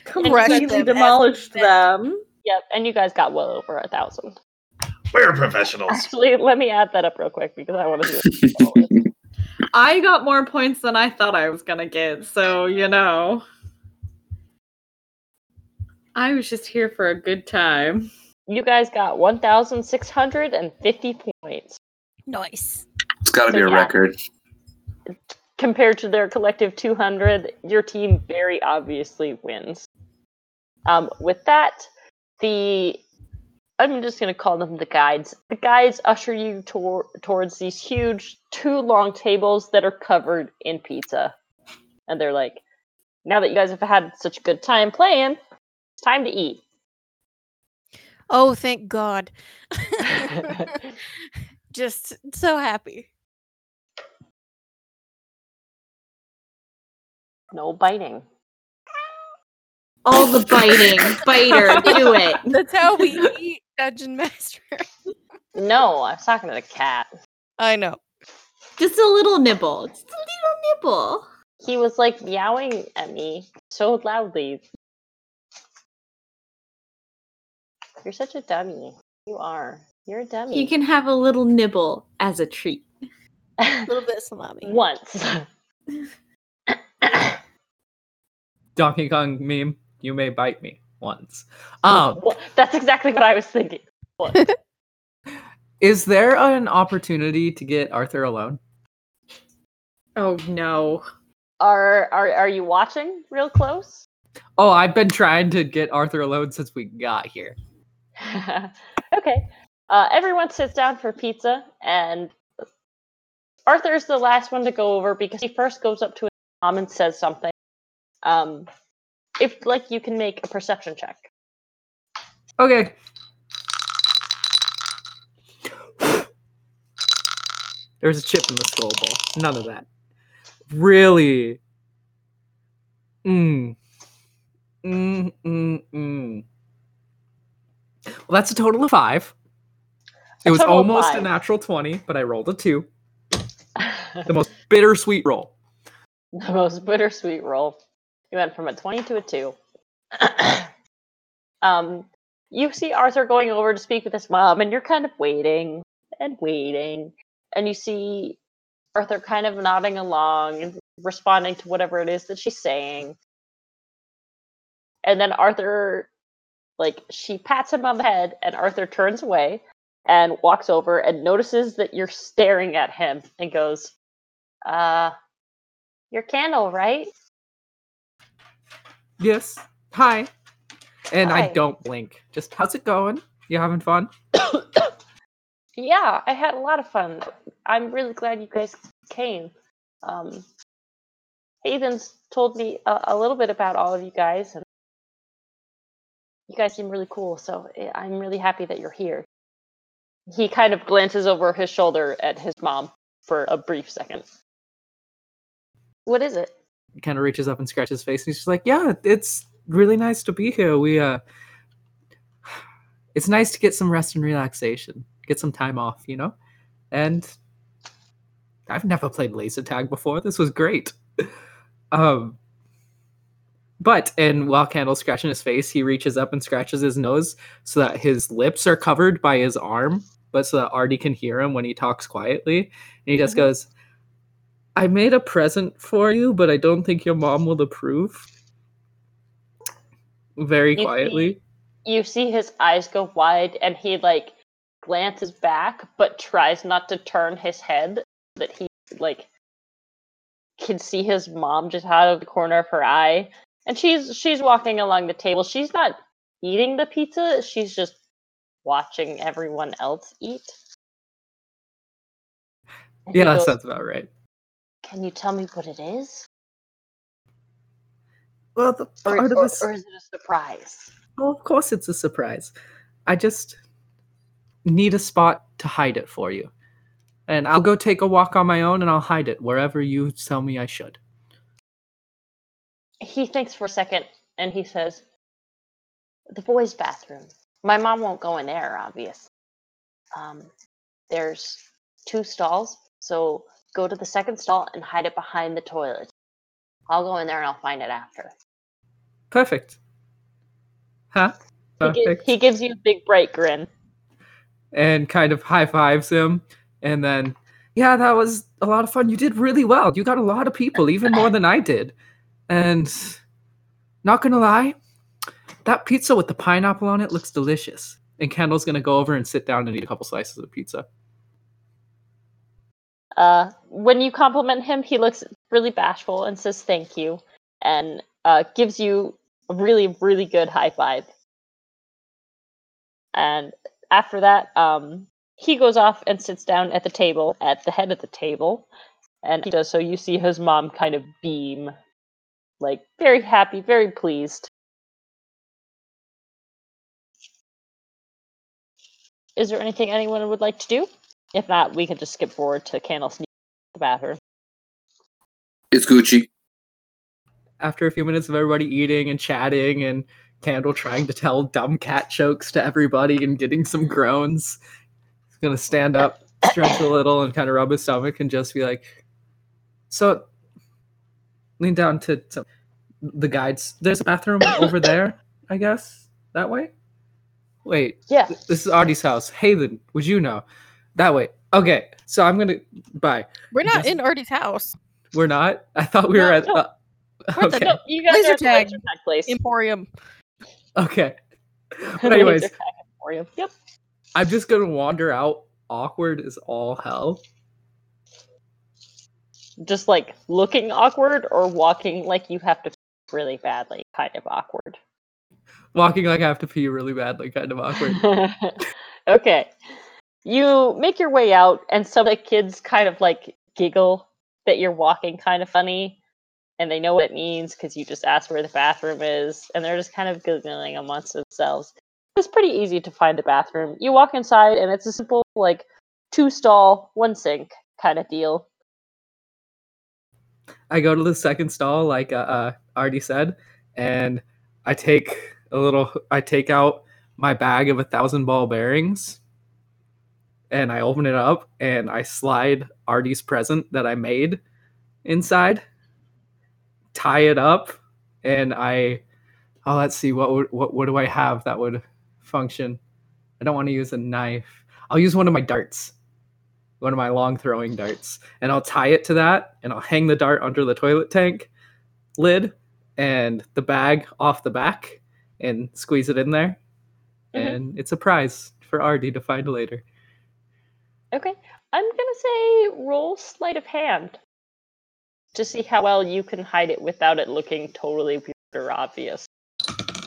completely demolished them. Yep, and you guys got well over a thousand. We're professionals. Actually, let me add that up real quick because I want to do it. I got more points than I thought I was going to get, so, you know. I was just here for a good time. You guys got one thousand six hundred fifty points. Nice. It's got to so be a yeah, record. Compared to their collective two hundred, your team very obviously wins. Um, with that, the... I'm just going to call them the guides. The guides usher you tor- towards these huge, two long tables that are covered in pizza. And they're like, now that you guys have had such a good time playing, it's time to eat. Oh, thank God. Just so happy. No biting. All the biting. Biter, do it. That's how we eat, Dungeon Master. No, I was talking to the cat. I know. Just a little nibble. Just a little nibble. He was, like, meowing at me so loudly. You're such a dummy. You are. You're a dummy. You can have a little nibble as a treat. A little bit of salami. Once. Donkey Kong meme. You may bite me once. Um, well, that's exactly what I was thinking. Is there an opportunity to get Arthur alone? Oh no. Are are are you watching real close? Oh, I've been trying to get Arthur alone since we got here. Okay. Uh, everyone sits down for pizza, and Arthur's the last one to go over because he first goes up to his mom and says something. Um, if, like, you can make a perception check. Okay. There's a chip in the skull bowl. None of that. Really? Mm. Mm, mm, mm. Well, that's a total of five. It was almost a natural twenty, but I rolled a two. The most bittersweet roll. The most bittersweet roll. You went from a twenty to a two. um, you see Arthur going over to speak with his mom, and you're kind of waiting and waiting. And you see Arthur kind of nodding along and responding to whatever it is that she's saying. And then Arthur, like, she pats him on the head, and Arthur turns away and walks over and notices that you're staring at him and goes, uh, your Candle, right? Yes. Hi. And Hi. I don't blink. Just, how's it going? You having fun? Yeah, I had a lot of fun. I'm really glad you guys came. Um, Haven's told me a, a little bit about all of you guys, and you guys seem really cool, so I'm really happy that you're here. He kind of glances over his shoulder at his mom for a brief second. What is it? Kind of reaches up and scratches his face, and he's just like, yeah, it's really nice to be here. We, uh, it's nice to get some rest and relaxation, get some time off, you know? And I've never played laser tag before. This was great. um, but, and while Candle's scratching his face, he reaches up and scratches his nose so that his lips are covered by his arm, but so that Artie can hear him when he talks quietly. And he just mm-hmm. goes, I made a present for you, but I don't think your mom will approve. Very you quietly. See, you see his eyes go wide, and he, like, glances back, but tries not to turn his head so that he, like, can see his mom just out of the corner of her eye. And she's she's walking along the table. She's not eating the pizza. She's just watching everyone else eat. And yeah, that goes, sounds about right. Can you tell me what it is? Well, the part or, of or, this... or is it a surprise? Well, of course it's a surprise. I just need a spot to hide it for you. And I'll go take a walk on my own, and I'll hide it wherever you tell me I should. He thinks for a second, and he says, the boys' bathroom. My mom won't go in there, obviously. Um, there's two stalls, so go to the second stall and hide it behind the toilet. I'll go in there, and I'll find it after. Perfect. Huh? Perfect. He gives, he gives you a big, bright grin. And kind of high-fives him. And then, yeah, that was a lot of fun. You did really well. You got a lot of people, even more than I did. And not going to lie, that pizza with the pineapple on it looks delicious. And Kendall's going to go over and sit down and eat a couple slices of pizza. Uh, when you compliment him, he looks really bashful and says thank you. And uh, gives you a really, really good high five. And after that... Um, He goes off and sits down at the table, at the head of the table, and he does so. You see his mom kind of beam, like, very happy, very pleased. Is there anything anyone would like to do? If not, we can just skip forward to Candle sneaking the bathroom. It's Gucci. After a few minutes of everybody eating and chatting and Candle trying to tell dumb cat jokes to everybody and getting some groans... gonna stand up, stretch a little, and kind of rub his stomach, and just be like, so lean down to, to the guides. There's a bathroom over there, I guess, that way. Wait, yeah, th- this is Artie's house. Haven, would you know? That way. Okay, so I'm gonna bye. We're not just, in Artie's house. We're not. I thought we no, were at. No. Uh, we're okay. the, no, you guys laser are tag. Laser tag place. Emporium. Okay. But anyways, laser tag Emporium. Yep. I'm just going to wander out awkward as all hell. Just like looking awkward or walking like you have to pee really badly, kind of awkward. Walking like I have to pee really badly, kind of awkward. Okay. You make your way out and some of the kids kind of like giggle that you're walking kind of funny. And they know what it means because you just ask where the bathroom is. And they're just kind of giggling amongst themselves. It's pretty easy to find the bathroom. You walk inside, and it's a simple, like, two-stall, one-sink kind of deal. I go to the second stall, like uh, uh, Artie said, and I take a little. I take out my bag of a thousand ball bearings, and I open it up, and I slide Artie's present that I made inside, tie it up, and I. Oh, let's see. What would, what what do I have that would. Function. I don't want to use a knife. I'll use one of my darts. One of my long throwing darts. And I'll tie it to that and I'll hang the dart under the toilet tank lid and the bag off the back and squeeze it in there. Mm-hmm. And it's a prize for Artie to find later. Okay. I'm going to say roll sleight of hand to see how well you can hide it without it looking totally weird or obvious.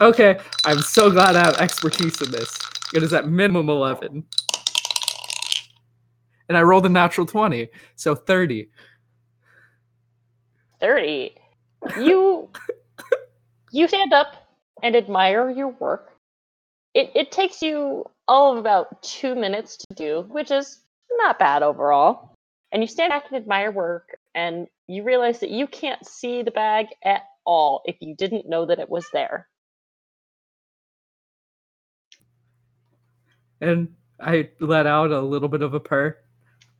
Okay, I'm so glad I have expertise in this. It is at minimum eleven. And I rolled a natural twenty, so thirty. thirty. You you stand up and admire your work. It it takes you all of about two minutes to do, which is not bad overall. And you stand back and admire work, and you realize that you can't see the bag at all if you didn't know that it was there. And I let out a little bit of a purr,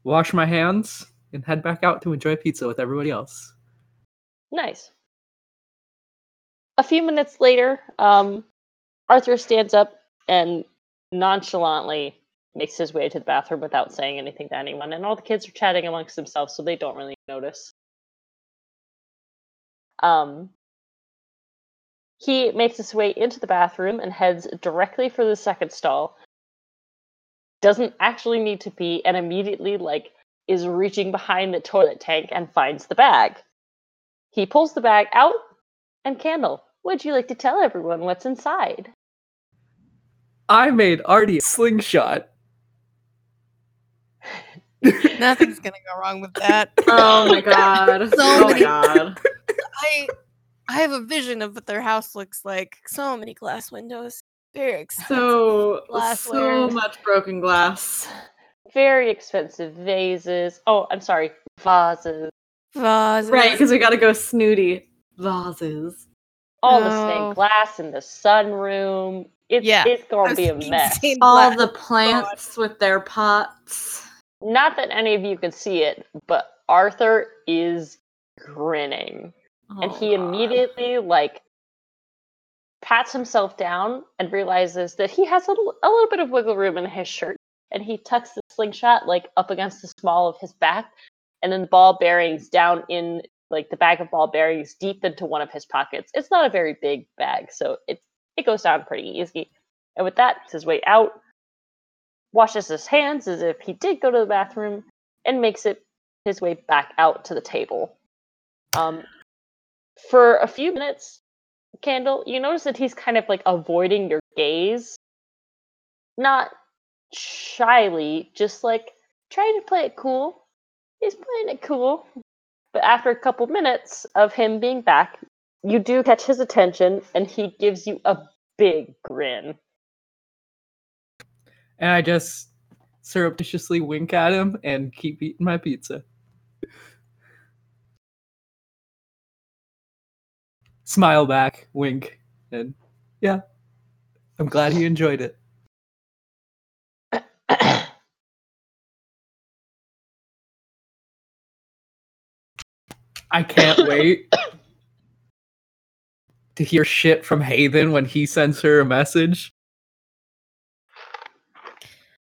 wash my hands, and head back out to enjoy pizza with everybody else. Nice. A few minutes later, um, Arthur stands up and nonchalantly makes his way to the bathroom without saying anything to anyone. And all the kids are chatting amongst themselves, so they don't really notice. Um... He makes his way into the bathroom and heads directly for the second stall. Doesn't actually need to pee, and immediately, like, is reaching behind the toilet tank and finds the bag. He pulls the bag out, and Candle, would you like to tell everyone what's inside? I made Artie a slingshot. Nothing's gonna go wrong with that. Oh my god. So oh many- my god. I I have a vision of what their house looks like. So many glass windows. Very expensive. So, so much broken glass. Very expensive vases. Oh, I'm sorry. Vases. Vases. Right, because we gotta go snooty. Vases. All no. the stained glass in the sunroom. It's, yeah. it's gonna be a mess. All the plants God. with their pots. Not that any of you can see it, but Arthur is grinning. Oh, and he God. immediately, like, pats himself down and realizes that he has a little, a little bit of wiggle room in his shirt. And he tucks the slingshot, like, up against the small of his back. And then the ball bearings down in, like, the bag of ball bearings deep into one of his pockets. It's not a very big bag, so it, it goes down pretty easy. And with that, it's his way out. Washes his hands as if he did go to the bathroom, and makes it his way back out to the table. Um, for a few minutes, Candle, you notice that he's kind of like avoiding your gaze. Not shyly, just like trying to play it cool. He's playing it cool. But after a couple minutes of him being back, you do catch his attention, and he gives you a big grin. And I just surreptitiously wink at him and keep eating my pizza. Smile back, wink, and yeah, I'm glad he enjoyed it. I can't wait to hear shit from Haven when he sends her a message.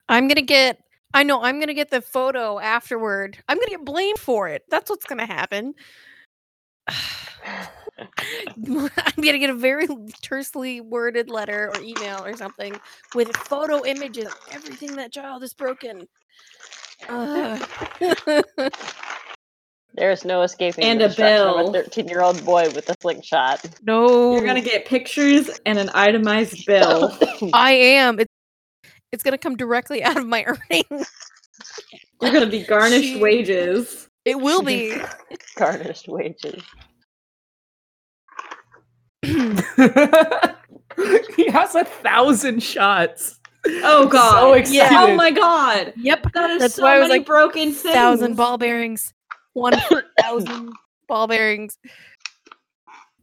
I'm going to get, I know, I'm going to get the photo afterward. I'm going to get blamed for it. That's what's going to happen. I'm going to get a very tersely worded letter or email or something with photo images. Everything that child is broken. Uh. There's no escaping. And a bill. From a thirteen-year-old boy with a slingshot. No. You're going to get pictures and an itemized bill. I am. It's It's going to come directly out of my earnings. You're going to be garnished she, wages. It will be. Garnished wages. He has a thousand shots. Oh, God. So excited. Yeah. Oh, my God. Yep. That is That's so why many I was like, broken things. thousand ball bearings. One thousand ball bearings.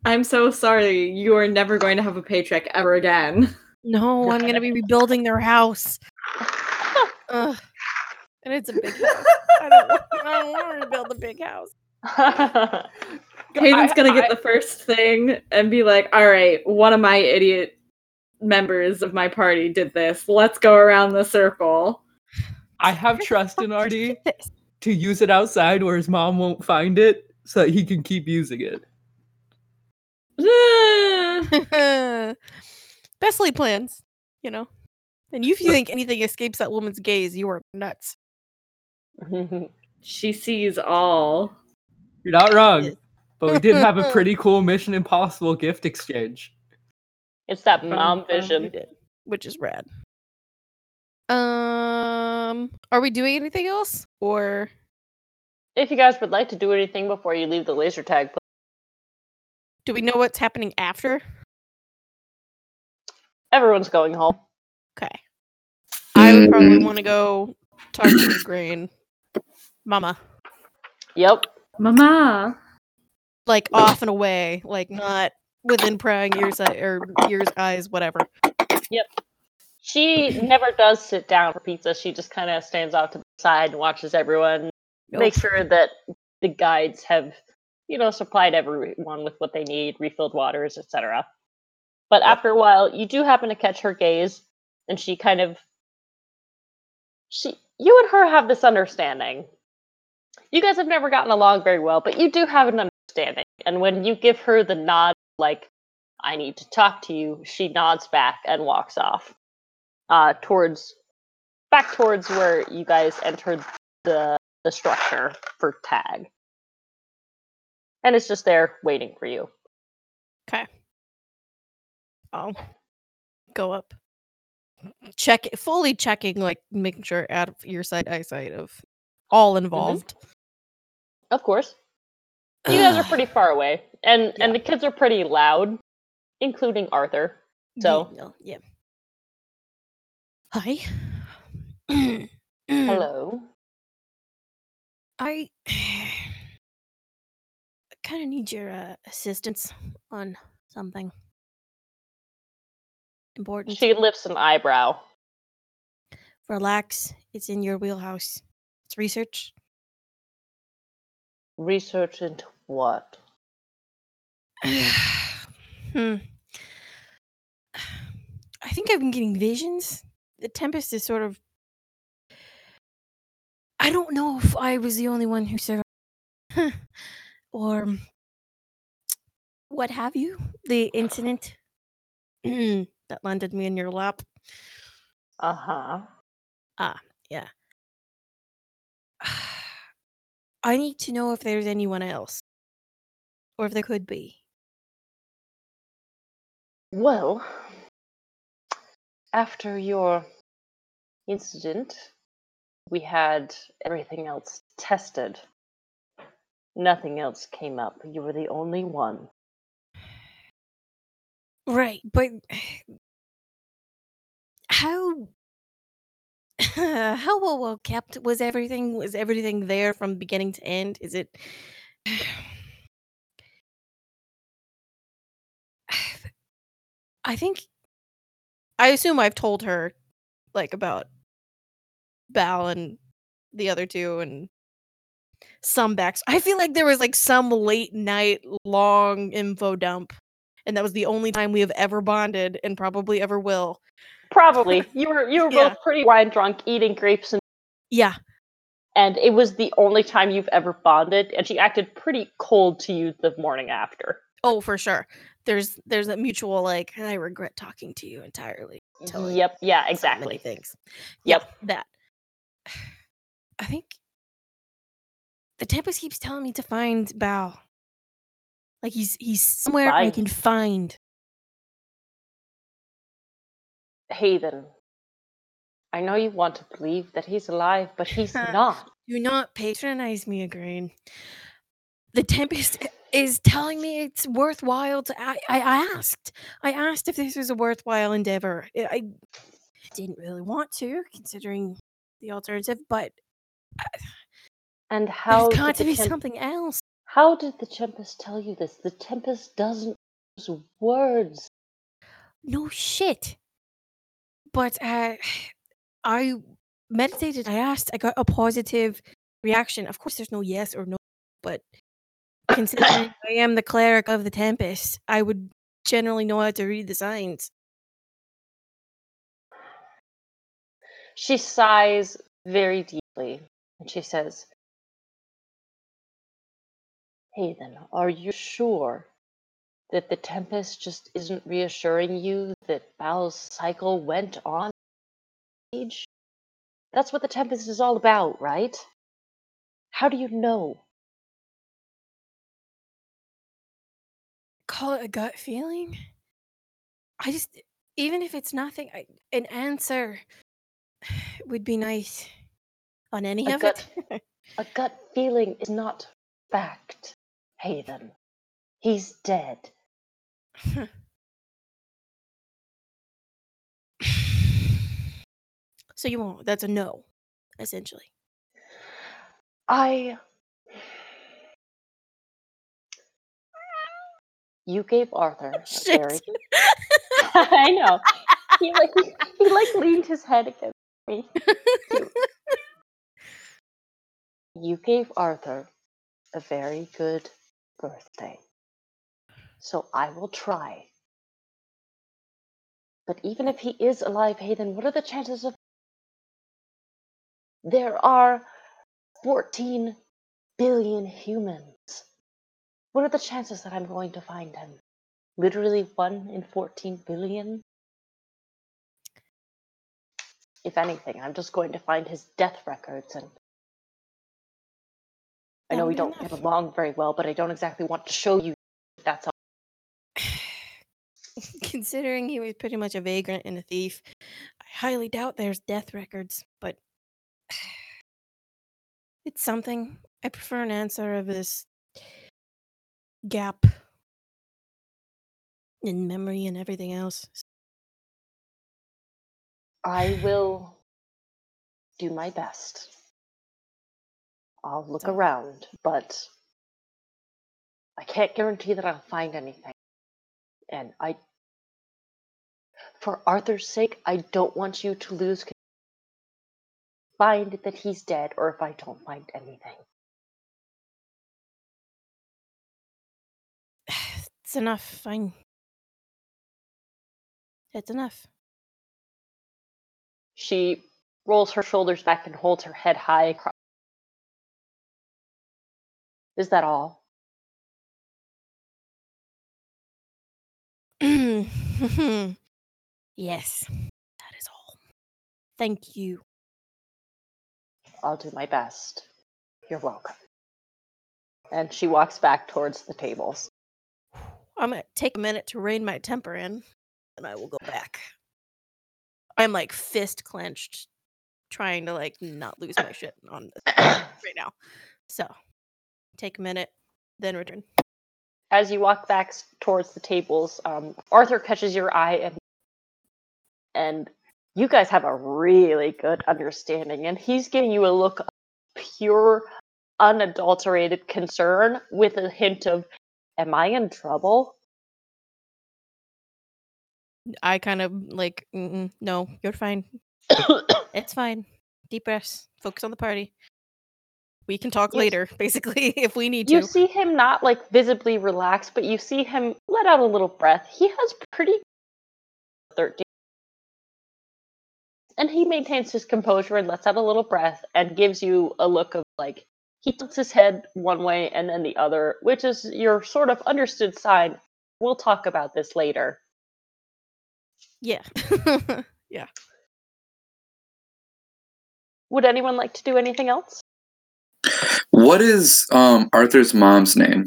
I'm so sorry. You are never going to have a paycheck ever again. No, I'm going to be rebuilding their house. Ugh. And it's a big house. I don't, I don't want to rebuild the big house. Hayden's going to get I, the first thing and be like, all right, one of my idiot members of my party did this. Let's go around the circle. I have trust in Artie to use it outside where his mom won't find it so that he can keep using it. Best laid plans, you know. And if you think anything escapes that woman's gaze, you are nuts. She sees all. You're not wrong. But we did have a pretty cool Mission Impossible gift exchange. It's that mom vision. Which is rad. Um, are we doing anything else? Or if you guys would like to do anything before you leave the laser tag. Please. Do we know what's happening after? Everyone's going home. Okay. I would probably want to go talk to Igraine. Mama. Yep. Mama. Like off and away. Like not within prying ears or ears, eyes, whatever. Yep. She never does sit down for pizza. She just kind of stands off to the side and watches everyone. Nope. Make sure that the guides have, you know, supplied everyone with what they need, refilled waters, et cetera. But after a while, you do happen to catch her gaze, and she kind of, she, you and her have this understanding. You guys have never gotten along very well, but you do have an understanding. And when you give her the nod, like, I need to talk to you, she nods back and walks off. Uh, towards, back towards where you guys entered the, the structure for tag. and it's just there waiting for you. Okay. I'll go up. Check, fully checking, like making sure out of your sight, eyesight of all involved. Mm-hmm. Of course. You guys are pretty far away, and yeah. and the kids are pretty loud, including Arthur. So yeah. Hi. Hello. I kind of need your uh, assistance on something important. She lifts an eyebrow. Relax. It's in your wheelhouse. It's research. Research into what? hmm. I think I've been getting visions. The Tempest is sort of... I don't know if I was the only one who survived. Or... what have you. The incident that landed me in your lap. Uh-huh. Ah, yeah. I need to know if there's anyone else. Or if there could be. Well... after your incident, we had everything else tested. Nothing else came up. You were the only one. Right, but how how well, well kept was everything? Was everything there from beginning to end? Is it? I think. I assume I've told her, like, about Bal and the other two and some backs. I feel like there was, like, some late night long info dump, and that was the only time we have ever bonded and probably ever will. Probably. You were you were yeah. both pretty wine drunk, eating grapes. and Yeah. And it was the only time you've ever bonded, and she acted pretty cold to you the morning after. Oh, for sure. There's there's a mutual, like, I regret talking to you entirely. Yep, yeah, exactly. So things. Yep. yep. That. I think the Tempest keeps telling me to find Bao. Like, he's he's somewhere find. I can find. Haven. I know you want to believe that he's alive, but he's not. Do not patronize me, Igraine. The Tempest... is telling me it's worthwhile to... I, I asked. I asked if this was a worthwhile endeavor. I didn't really want to, considering the alternative, but... And how... There's got to be temp- something else. How did the Tempest tell you this? The Tempest doesn't use words. No shit. But uh, I meditated. I asked. I got a positive reaction. Of course, there's no yes or no, but... considering I am the cleric of the Tempest, I would generally know how to read the signs. She sighs very deeply, and she says, "Hey then, are you sure that the Tempest just isn't reassuring you that Bao's cycle went on? That's what the Tempest is all about, right? How do you know?" Call it a gut feeling. I just, even if it's nothing, I, an answer would be nice on any a of gut, it. A gut feeling is not fact, Hayden. He's dead. So you won't. That's a no, essentially. I... You gave Arthur a very good... I know. He like he, he like leaned his head against me. You gave Arthur a very good birthday. So I will try. But even if he is alive, Hayden, what are the chances of... There are fourteen billion humans. What are the chances that I'm going to find him? Literally one in fourteen billion? If anything, I'm just going to find his death records and I know we don't get along very well, but I don't exactly want to show you that's all. Considering he was pretty much a vagrant and a thief, I highly doubt there's death records, but it's something. I prefer an answer of this gap in memory and everything else. I will do my best. I'll look so. around, but I can't guarantee that I'll find anything. And I, for Arthur's sake, I don't want you to lose. Find that he's dead, or if I don't find anything. It's enough. Fine. It's enough. She rolls her shoulders back and holds her head high across. Is that all? Yes, that is all. Thank you. I'll do my best. You're welcome. And she walks back towards the tables. I'm going to take a minute to rein my temper in, and I will go back. I'm like fist clenched, trying to like not lose my shit on this right now. So, take a minute, then return. As you walk back towards the tables, um, Arthur catches your eye, and and you guys have a really good understanding. And he's giving you a look of pure, unadulterated concern with a hint of, "Am I in trouble?" I kind of like, mm-mm, no, you're fine. It's fine. Deep breaths. Focus on the party. We can talk you later, see, basically, if we need you to. You see him not like visibly relaxed, but you see him let out a little breath. He has pretty thirteen, and he maintains his composure and lets out a little breath and gives you a look of like he tilts his head one way and then the other, which is your sort of understood sign. We'll talk about this later. Yeah. Yeah. Would anyone like to do anything else? What is um, Arthur's mom's name?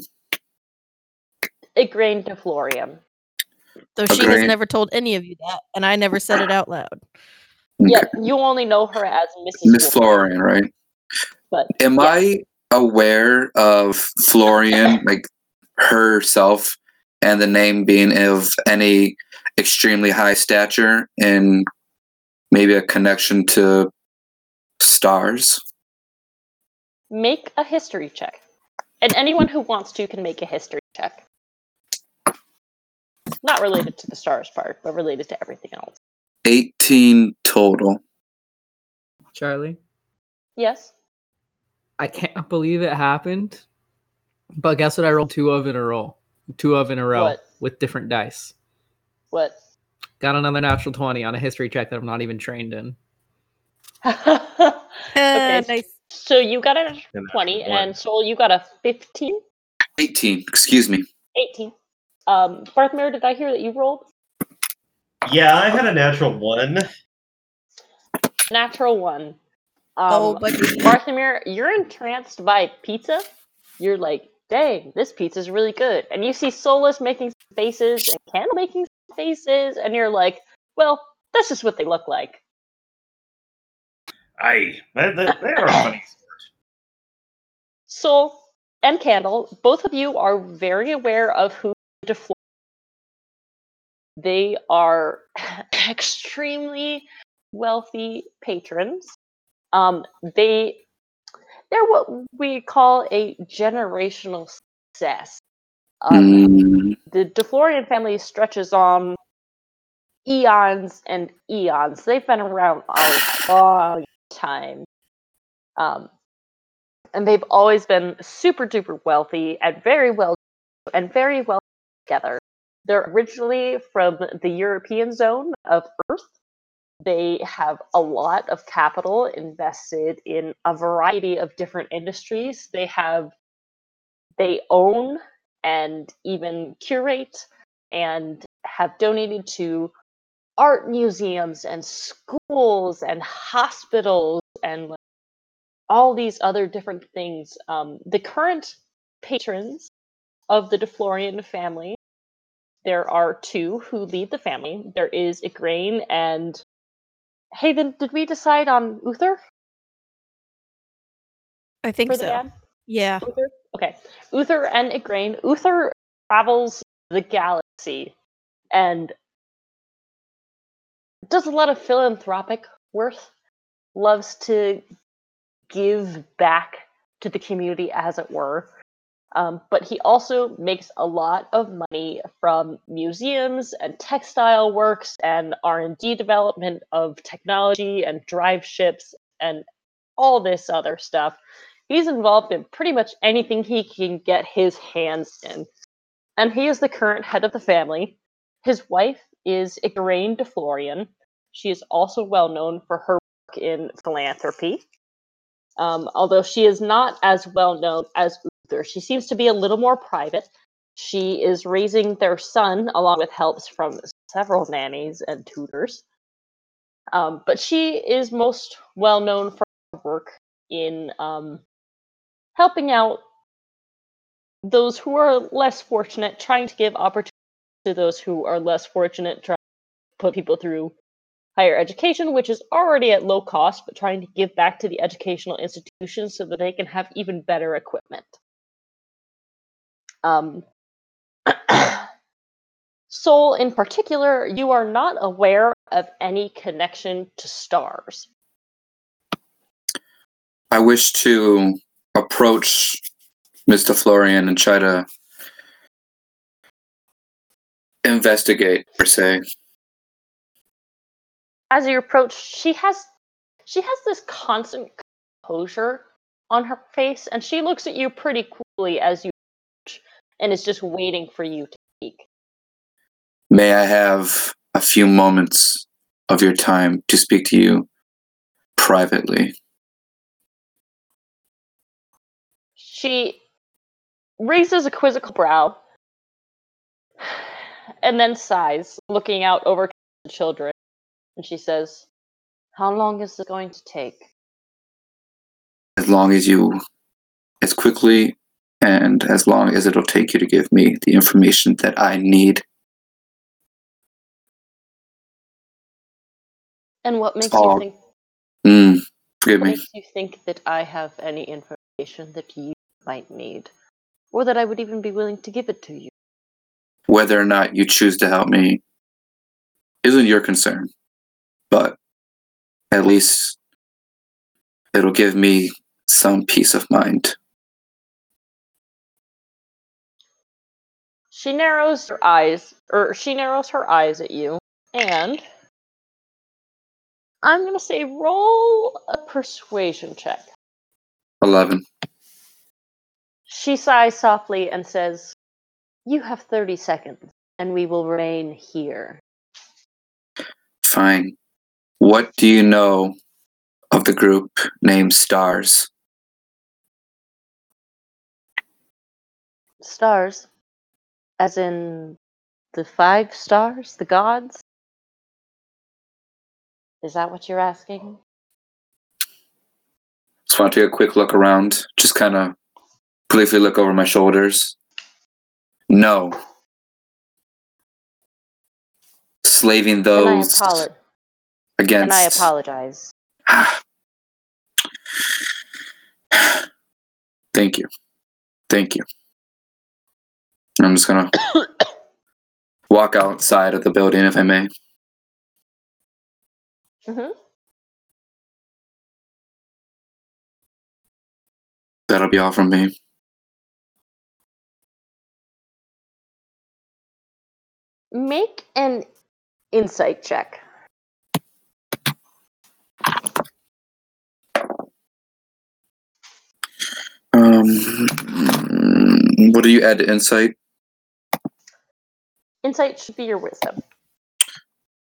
Igraine de Florian. So she Igraine. has never told any of you that, and I never said it out loud. Okay. Yeah, you only know her as Missus Miss Florian, right? But am yeah. I aware of Florian, like herself, and the name being of any extremely high stature and maybe a connection to stars? Make a history check. And anyone who wants to can make a history check. Not related to the stars part, but related to everything else. eighteen total. Charlie? Yes? I can't believe it happened, but guess what I rolled two of in a row? Two of in a row what? With different dice. What? Got another natural twenty on a history check that I'm not even trained in. Okay. Uh, nice. So you got a twenty, and Sol, you got a fifteen? eighteen, excuse me. eighteen. Um, Barthamere, did I hear that you rolled? Yeah, I had a natural one. Natural one. Um, oh, but Barthamere, you're entranced by pizza. You're like, dang, this pizza's really good. And you see Solas making some faces, and Candle making some faces, and you're like, well, that's just what they look like. Aye, they, they are a funny sort. Sol and Candle, both of you are very aware of who de Florian. They are extremely wealthy patrons. Um, they, they're what we call a generational success. Um, the de Florian family stretches on eons and eons. They've been around a long time. Um, and they've always been super duper wealthy and very well and very well together. They're originally from the European zone of Earth. They have a lot of capital invested in a variety of different industries. They have, they own and even curate and have donated to art museums and schools and hospitals and all these other different things. Um, the current patrons of the de Florian family, there are two who lead the family. There is Igraine and Haven. Did we decide on Uther? I think so. Ad? Yeah. Uther? Okay. Uther and Igraine. Uther travels the galaxy and does a lot of philanthropic work. Loves to give back to the community, as it were. Um, but he also makes a lot of money from museums and textile works and R and D development of technology and drive ships and all this other stuff. He's involved in pretty much anything he can get his hands in. And he is the current head of the family. His wife is Igraine de Florian. She is also well known for her work in philanthropy. Um, although she is not as well known as Uther. She seems to be a little more private. She is raising their son, along with helps from several nannies and tutors. Um, but she is most well known for her work in um, helping out those who are less fortunate, trying to give opportunities to those who are less fortunate, trying to put people through higher education, which is already at low cost, but trying to give back to the educational institutions so that they can have even better equipment. Um, Sol, in particular, you are not aware of any connection to stars. I wish to approach Mister Florian and try to investigate, per se. As you approach, she has she has this constant composure on her face, and she looks at you pretty coolly as you approach, and is just waiting for you to speak. May I have a few moments of your time to speak to you privately? She raises a quizzical brow, and then sighs, looking out over to the children. And she says, how long is this going to take? As long as you, as quickly, and as long as it'll take you to give me the information that I need. And what makes oh. you think... Mm, forgive me. What makes you think that I have any information that you might need? Or that I would even be willing to give it to you? Whether or not you choose to help me isn't your concern. But at least it'll give me some peace of mind. She narrows her eyes, or she narrows her eyes at you, and I'm going to say roll a persuasion check. eleven. She sighs softly and says, you have thirty seconds, and we will remain here. Fine. What do you know of the group named Stars? Stars? As in the five stars? The gods? Is that what you're asking? Just want to take a quick look around. Just kind of briefly look over my shoulders. No. Slaving those... And I apologize. Against... And I apologize. Thank you. Thank you. I'm just going to walk outside of the building, if I may. Mm-hmm. That'll be all from me. Make an insight check. Um, what do you add to insight? Insight should be your wisdom.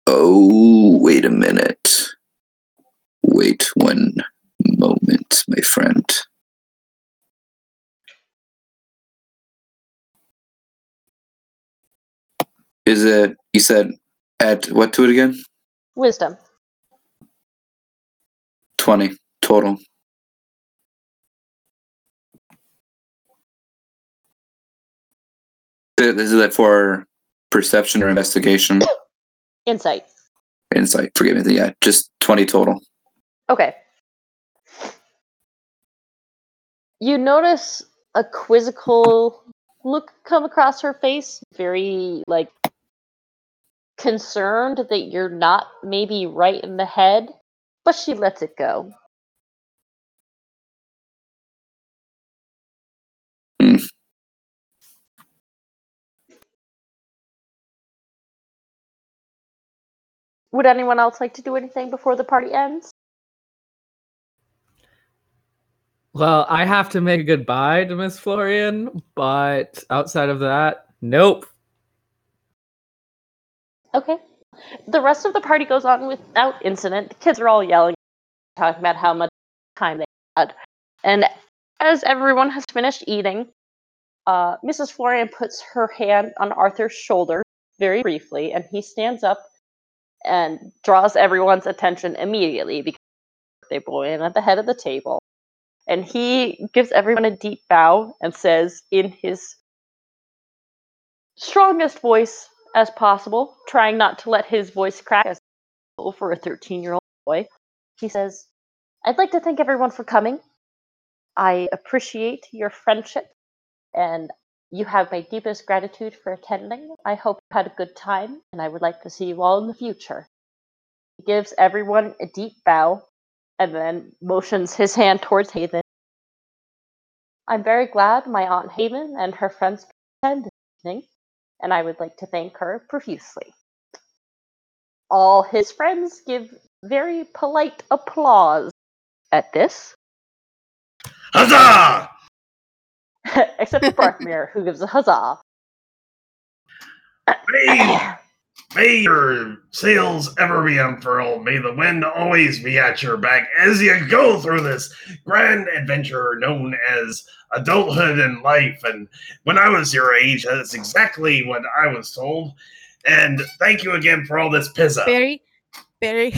Oh, wait a minute. Wait one moment, my friend. Is it, you said, add what to it again? Wisdom. twenty total. Is that for perception or investigation? Insight. Insight. Forgive me. Yeah, just twenty total. Okay. You notice a quizzical look come across her face. Very, like, concerned that you're not maybe right in the head, but she lets it go. Hmm. Would anyone else like to do anything before the party ends? Well, I have to make a goodbye to Miss Florian, but outside of that, nope. Okay. The rest of the party goes on without incident. The kids are all yelling, talking about how much time they had. And as everyone has finished eating, uh, Missus Florian puts her hand on Arthur's shoulder very briefly, and he stands up and draws everyone's attention immediately because they blow in at the head of the table. And he gives everyone a deep bow and says in his strongest voice as possible, trying not to let his voice crack as for a thirteen-year-old boy, he says, I'd like to thank everyone for coming. I appreciate your friendship, and you have my deepest gratitude for attending. I hope you had a good time, and I would like to see you all in the future. He gives everyone a deep bow, and then motions his hand towards Haven. I'm very glad my Aunt Haven and her friends could attend this evening, and I would like to thank her profusely. All his friends give very polite applause at this. Huzzah! Except for Barthamere, who gives a huzzah. Hey! May your sails ever be unfurled. May the wind always be at your back as you go through this grand adventure known as adulthood and life. And when I was your age, that's exactly what I was told. And thank you again for all this pizza. Barry, Barry.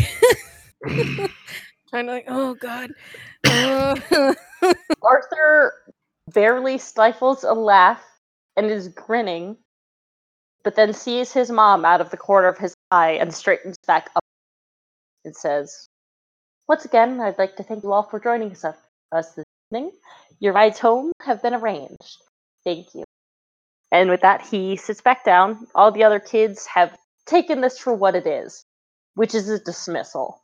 I'm like, oh, God. Oh. Arthur barely stifles a laugh and is grinning, but then sees his mom out of the corner of his eye and straightens back up and says, Once again, I'd like to thank you all for joining us, us this evening. Your rides home have been arranged. Thank you. And with that, he sits back down. All the other kids have taken this for what it is, which is a dismissal.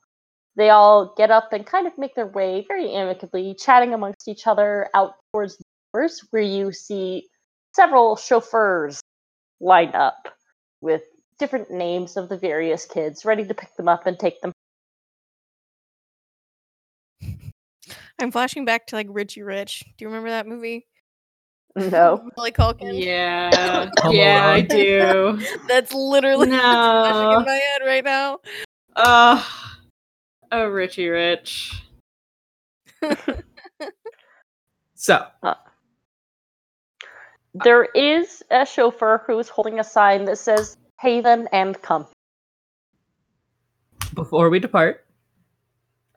They all get up and kind of make their way very amicably, chatting amongst each other out towards the doors, where you see several chauffeurs lined up with different names of the various kids, ready to pick them up and take them. I'm flashing back to, like, Richie Rich. Do you remember that movie? No. Macaulay Culkin? Yeah. Yeah, I do. That's literally no. what's flashing in my head right now. Uh, oh, Richie Rich. so. Uh. There is a chauffeur who is holding a sign that says Haven and Company. Before we depart,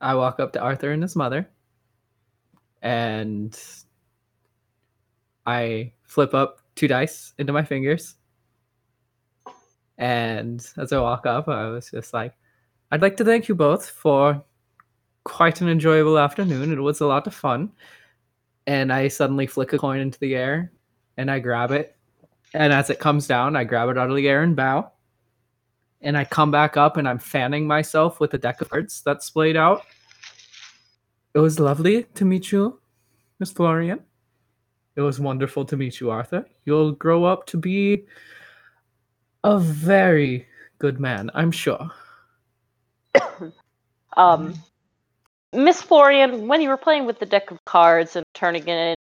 I walk up to Arthur and his mother, and I flip up two dice into my fingers. And as I walk up, I was just like, I'd like to thank you both for quite an enjoyable afternoon. It was a lot of fun. And I suddenly flick a coin into the air. And I grab it. And as it comes down, I grab it out of the air and bow. And I come back up and I'm fanning myself with a deck of cards that's splayed out. It was lovely to meet you, Miss Florian. It was wonderful to meet you, Arthur. You'll grow up to be a very good man, I'm sure. um, Miss Florian, when you were playing with the deck of cards and turning it in,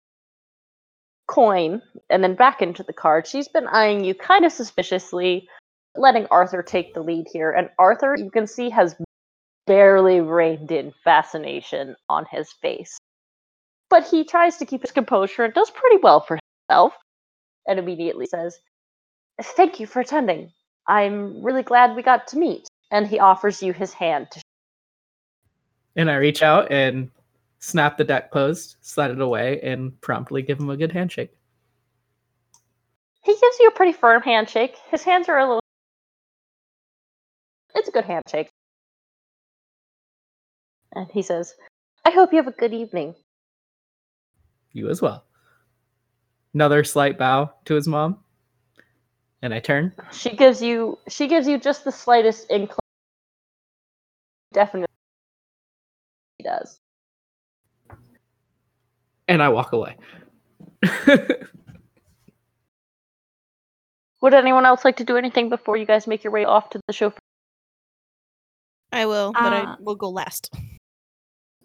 coin and then back into the card, she's been eyeing you kind of suspiciously, letting Arthur take the lead here. And Arthur, you can see, has barely reined in fascination on his face, but he tries to keep his composure and does pretty well for himself, and immediately says, Thank you for attending. I'm really glad we got to meet. And he offers you his hand to and I reach out and snap the deck closed, slide it away, and promptly give him a good handshake. He gives gives you a pretty firm handshake. His hands are a little... It's a good handshake. And he says, I hope you have a good evening. You as well. Another slight bow to his mom. And I turn. She gives you she gives you just the slightest inclination. Definitely she does. And I walk away. Would anyone else like to do anything before you guys make your way off to the chauffeur? I will, but uh, I will go last.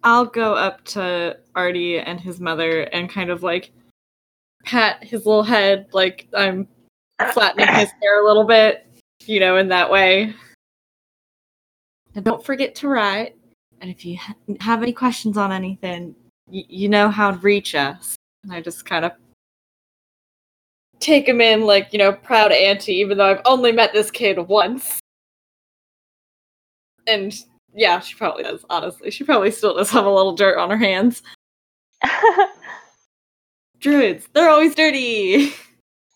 I'll go up to Artie and his mother and kind of like pat his little head, like I'm flattening his hair a little bit, you know, in that way. And don't forget to write. And if you ha- have any questions on anything, y- you know how to reach us. And I just kind of take him in like, you know, proud auntie, even though I've only met this kid once. And yeah, she probably does, honestly. She probably still does have a little dirt on her hands. Druids, they're always dirty!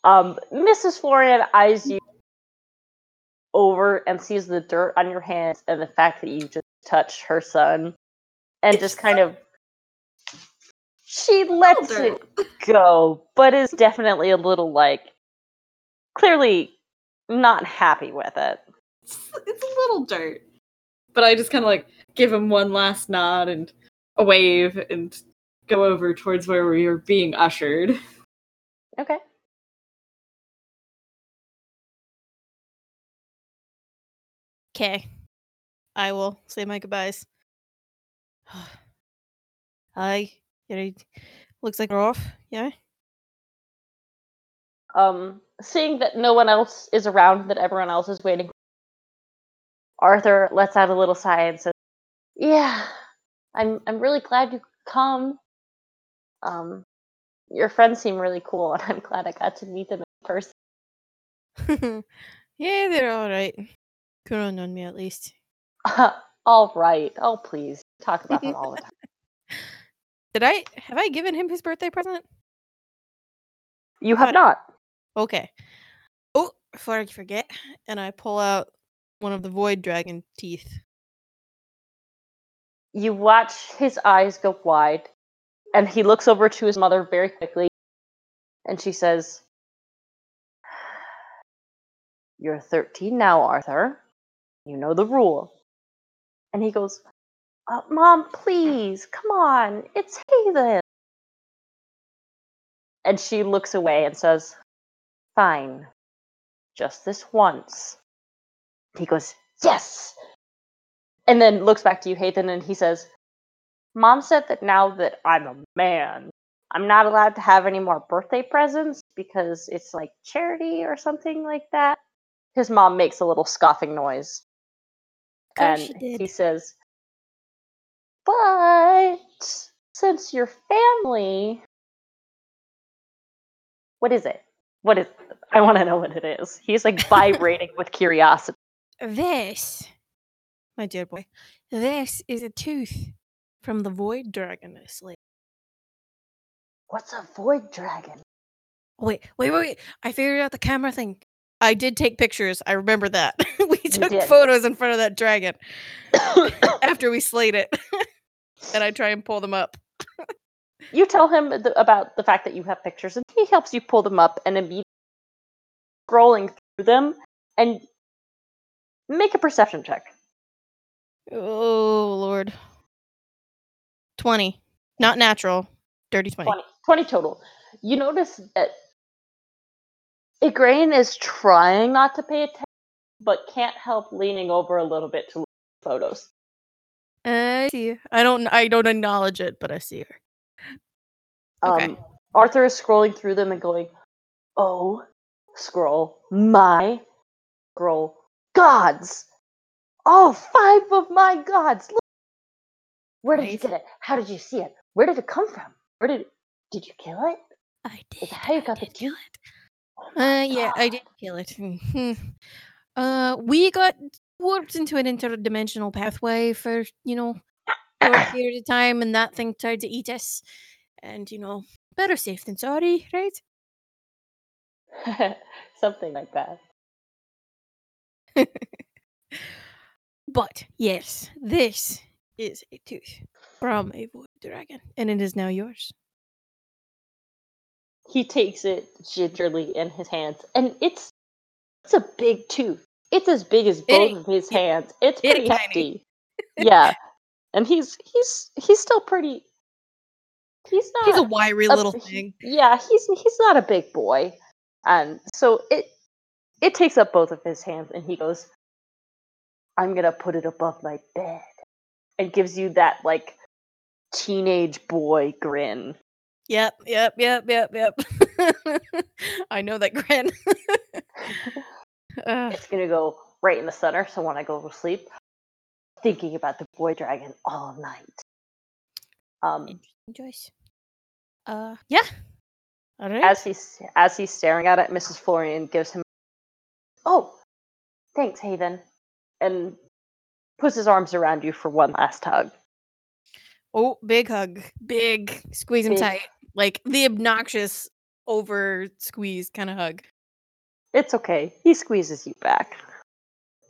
Um, Missus Florian eyes you over and sees the dirt on your hands and the fact that you just touched her son. And just kind of... She lets it go, but is definitely a little, like, clearly not happy with it. It's, it's a little dirt. But I just kind of, like, give him one last nod and a wave and go over towards where we are being ushered. Okay. Okay. I will say my goodbyes. Hi. Looks like we're off. Yeah? Um, seeing that no one else is around, that everyone else is waiting, Arthur lets out a little sigh and says, yeah, I'm I'm really glad you could come. Um, your friends seem really cool, and I'm glad I got to meet them in person. Yeah, they're all right. Couldn't on me, at least. Uh, all right. Oh, please. Talk about them all the time. Did I... Have I given him his birthday present? You have not. Okay. Oh, before I forget, and I pull out one of the void dragon teeth. You watch his eyes go wide, and he looks over to his mother very quickly, and she says, you're thirteen now, Arthur. You know the rule. And he goes, oh, Mom, please, come on, it's Haven. And she looks away and says, fine, just this once. He goes, yes! And then looks back to you, Hayden, and he says, Mom said that now that I'm a man, I'm not allowed to have any more birthday presents because it's like charity or something like that. His mom makes a little scoffing noise. And he says, but since you're family, what is it? What is it? I want to know what it is. He's like vibrating with curiosity. This, my dear boy, this is a tooth from the void dragon I slayed. What's a void dragon? Wait, wait, wait, wait. I figured out the camera thing. I did take pictures. I remember that. We took photos in front of that dragon after we slayed it. And I try and pull them up. You tell him th- about the fact that you have pictures, and he helps you pull them up, and immediately scrolling through them, and make a perception check. Oh, Lord. twenty. Not natural. Dirty twenty. twenty, twenty total. You notice that Igraine is trying not to pay attention, but can't help leaning over a little bit to look at photos. I see her. I don't, I don't acknowledge it, but I see her. Okay. Um, Arthur is scrolling through them and going, oh, scroll, my, scroll, gods! Oh, five of my gods! Look. Where did you get it? How did you see it? Where did it come from? Where did it... Did you kill it? I did. Is that how you got I the kill it? Oh uh, yeah, God. I did kill it. uh, we got warped into an interdimensional pathway for, you know, for a period of time, and that thing tried to eat us. And, you know, better safe than sorry, right? Something like that. But, yes, this is a tooth from a void dragon, and it is now yours. He takes it gingerly in his hands, and it's it's a big tooth. It's as big as both of his hands. It's pretty hefty. Yeah. And he's he's he's still pretty he's not He's a wiry a, little thing. Yeah, he's he's not a big boy. Um so it it takes up both of his hands, and he goes, "I'm gonna put it above my bed," and gives you that like teenage boy grin. Yep, yep, yep, yep, yep. I know that grin. Uh, it's gonna go right in the center, so when I go to sleep, thinking about the boy dragon all night. Um, interesting choice. Uh, yeah. All right. As he's as he's staring at it, Missus Florian gives him, "Oh, thanks, Haven," and puts his arms around you for one last hug. Oh, big hug, big squeeze him big. tight, like the obnoxious over squeeze kind of hug. It's okay. He squeezes you back.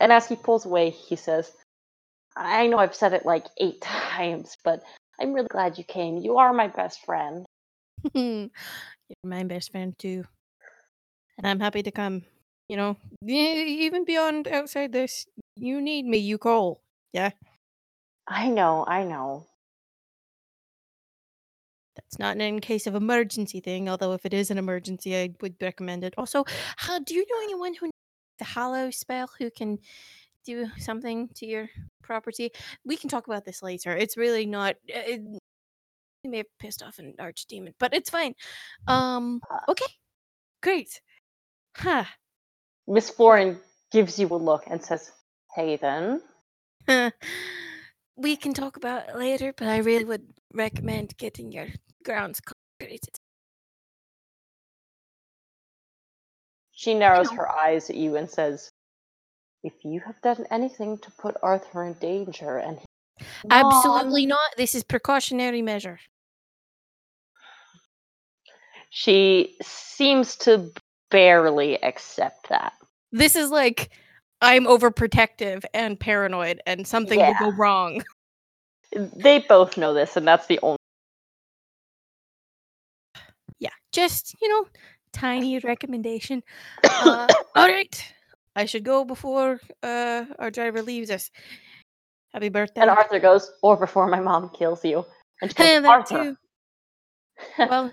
And as he pulls away, he says, "I know I've said it like eight times, but I'm really glad you came. You are my best friend." You're my best friend, too. And I'm happy to come. You know, even beyond outside this, you need me, you call. Yeah? I know, I know. It's not in case of emergency thing, although if it is an emergency, I would recommend it. Also, how, do you know anyone who knows the Hallow spell who can do something to your property? We can talk about this later. It's really not... It, it may have pissed off an archdemon, but it's fine. Um, okay, great. Huh. Miss Florian gives you a look and says, "Hey, then." Huh. We can talk about it later, but I really would recommend getting your grounds consecrated. She narrows her eyes at you and says, "If you have done anything to put Arthur in danger and..." Absolutely not. This is precautionary measure. She seems to barely accept that. This is like, I'm overprotective and paranoid and something yeah. will go wrong. They both know this, and that's the only... Yeah, just, you know, tiny recommendation. Uh, all right, I should go before uh, our driver leaves us. Happy birthday. And Arthur goes, "Or before my mom kills you." And she goes, yeah, "Arthur." Well,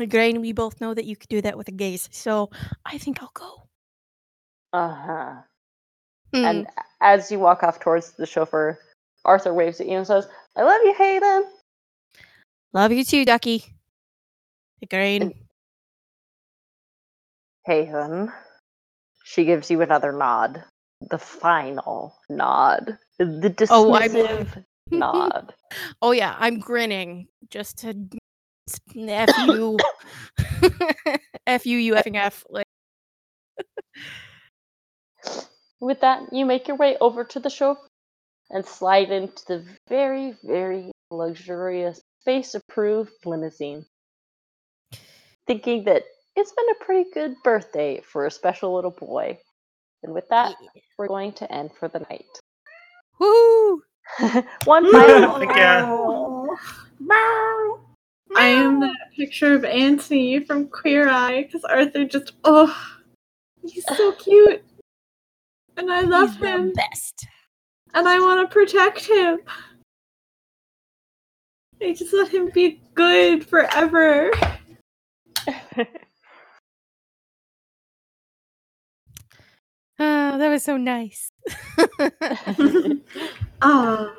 Igraine, we both know that you could do that with a gaze, so I think I'll go. Uh-huh. Mm. And as you walk off towards the chauffeur, Arthur waves at you and says, "I love you, Hayden." Love you too, Ducky. Igraine. Hayden. She gives you another nod. The final nod. The dismissive oh, nod. Oh yeah, I'm grinning just to F you. F you, you effing F. Like. With that, you make your way over to the chauffeur and slide into the very, very luxurious, space-approved limousine. Thinking that it's been a pretty good birthday for a special little boy. And with that, yeah. we're going to end for the night. Woo! One final. Wow. Wow. I am that picture of Anthony from Queer Eye, because Arthur just, oh, he's so cute. And I love he's him. Best. And I want to protect him. I just let him be good forever. uh, that was so nice. Aww.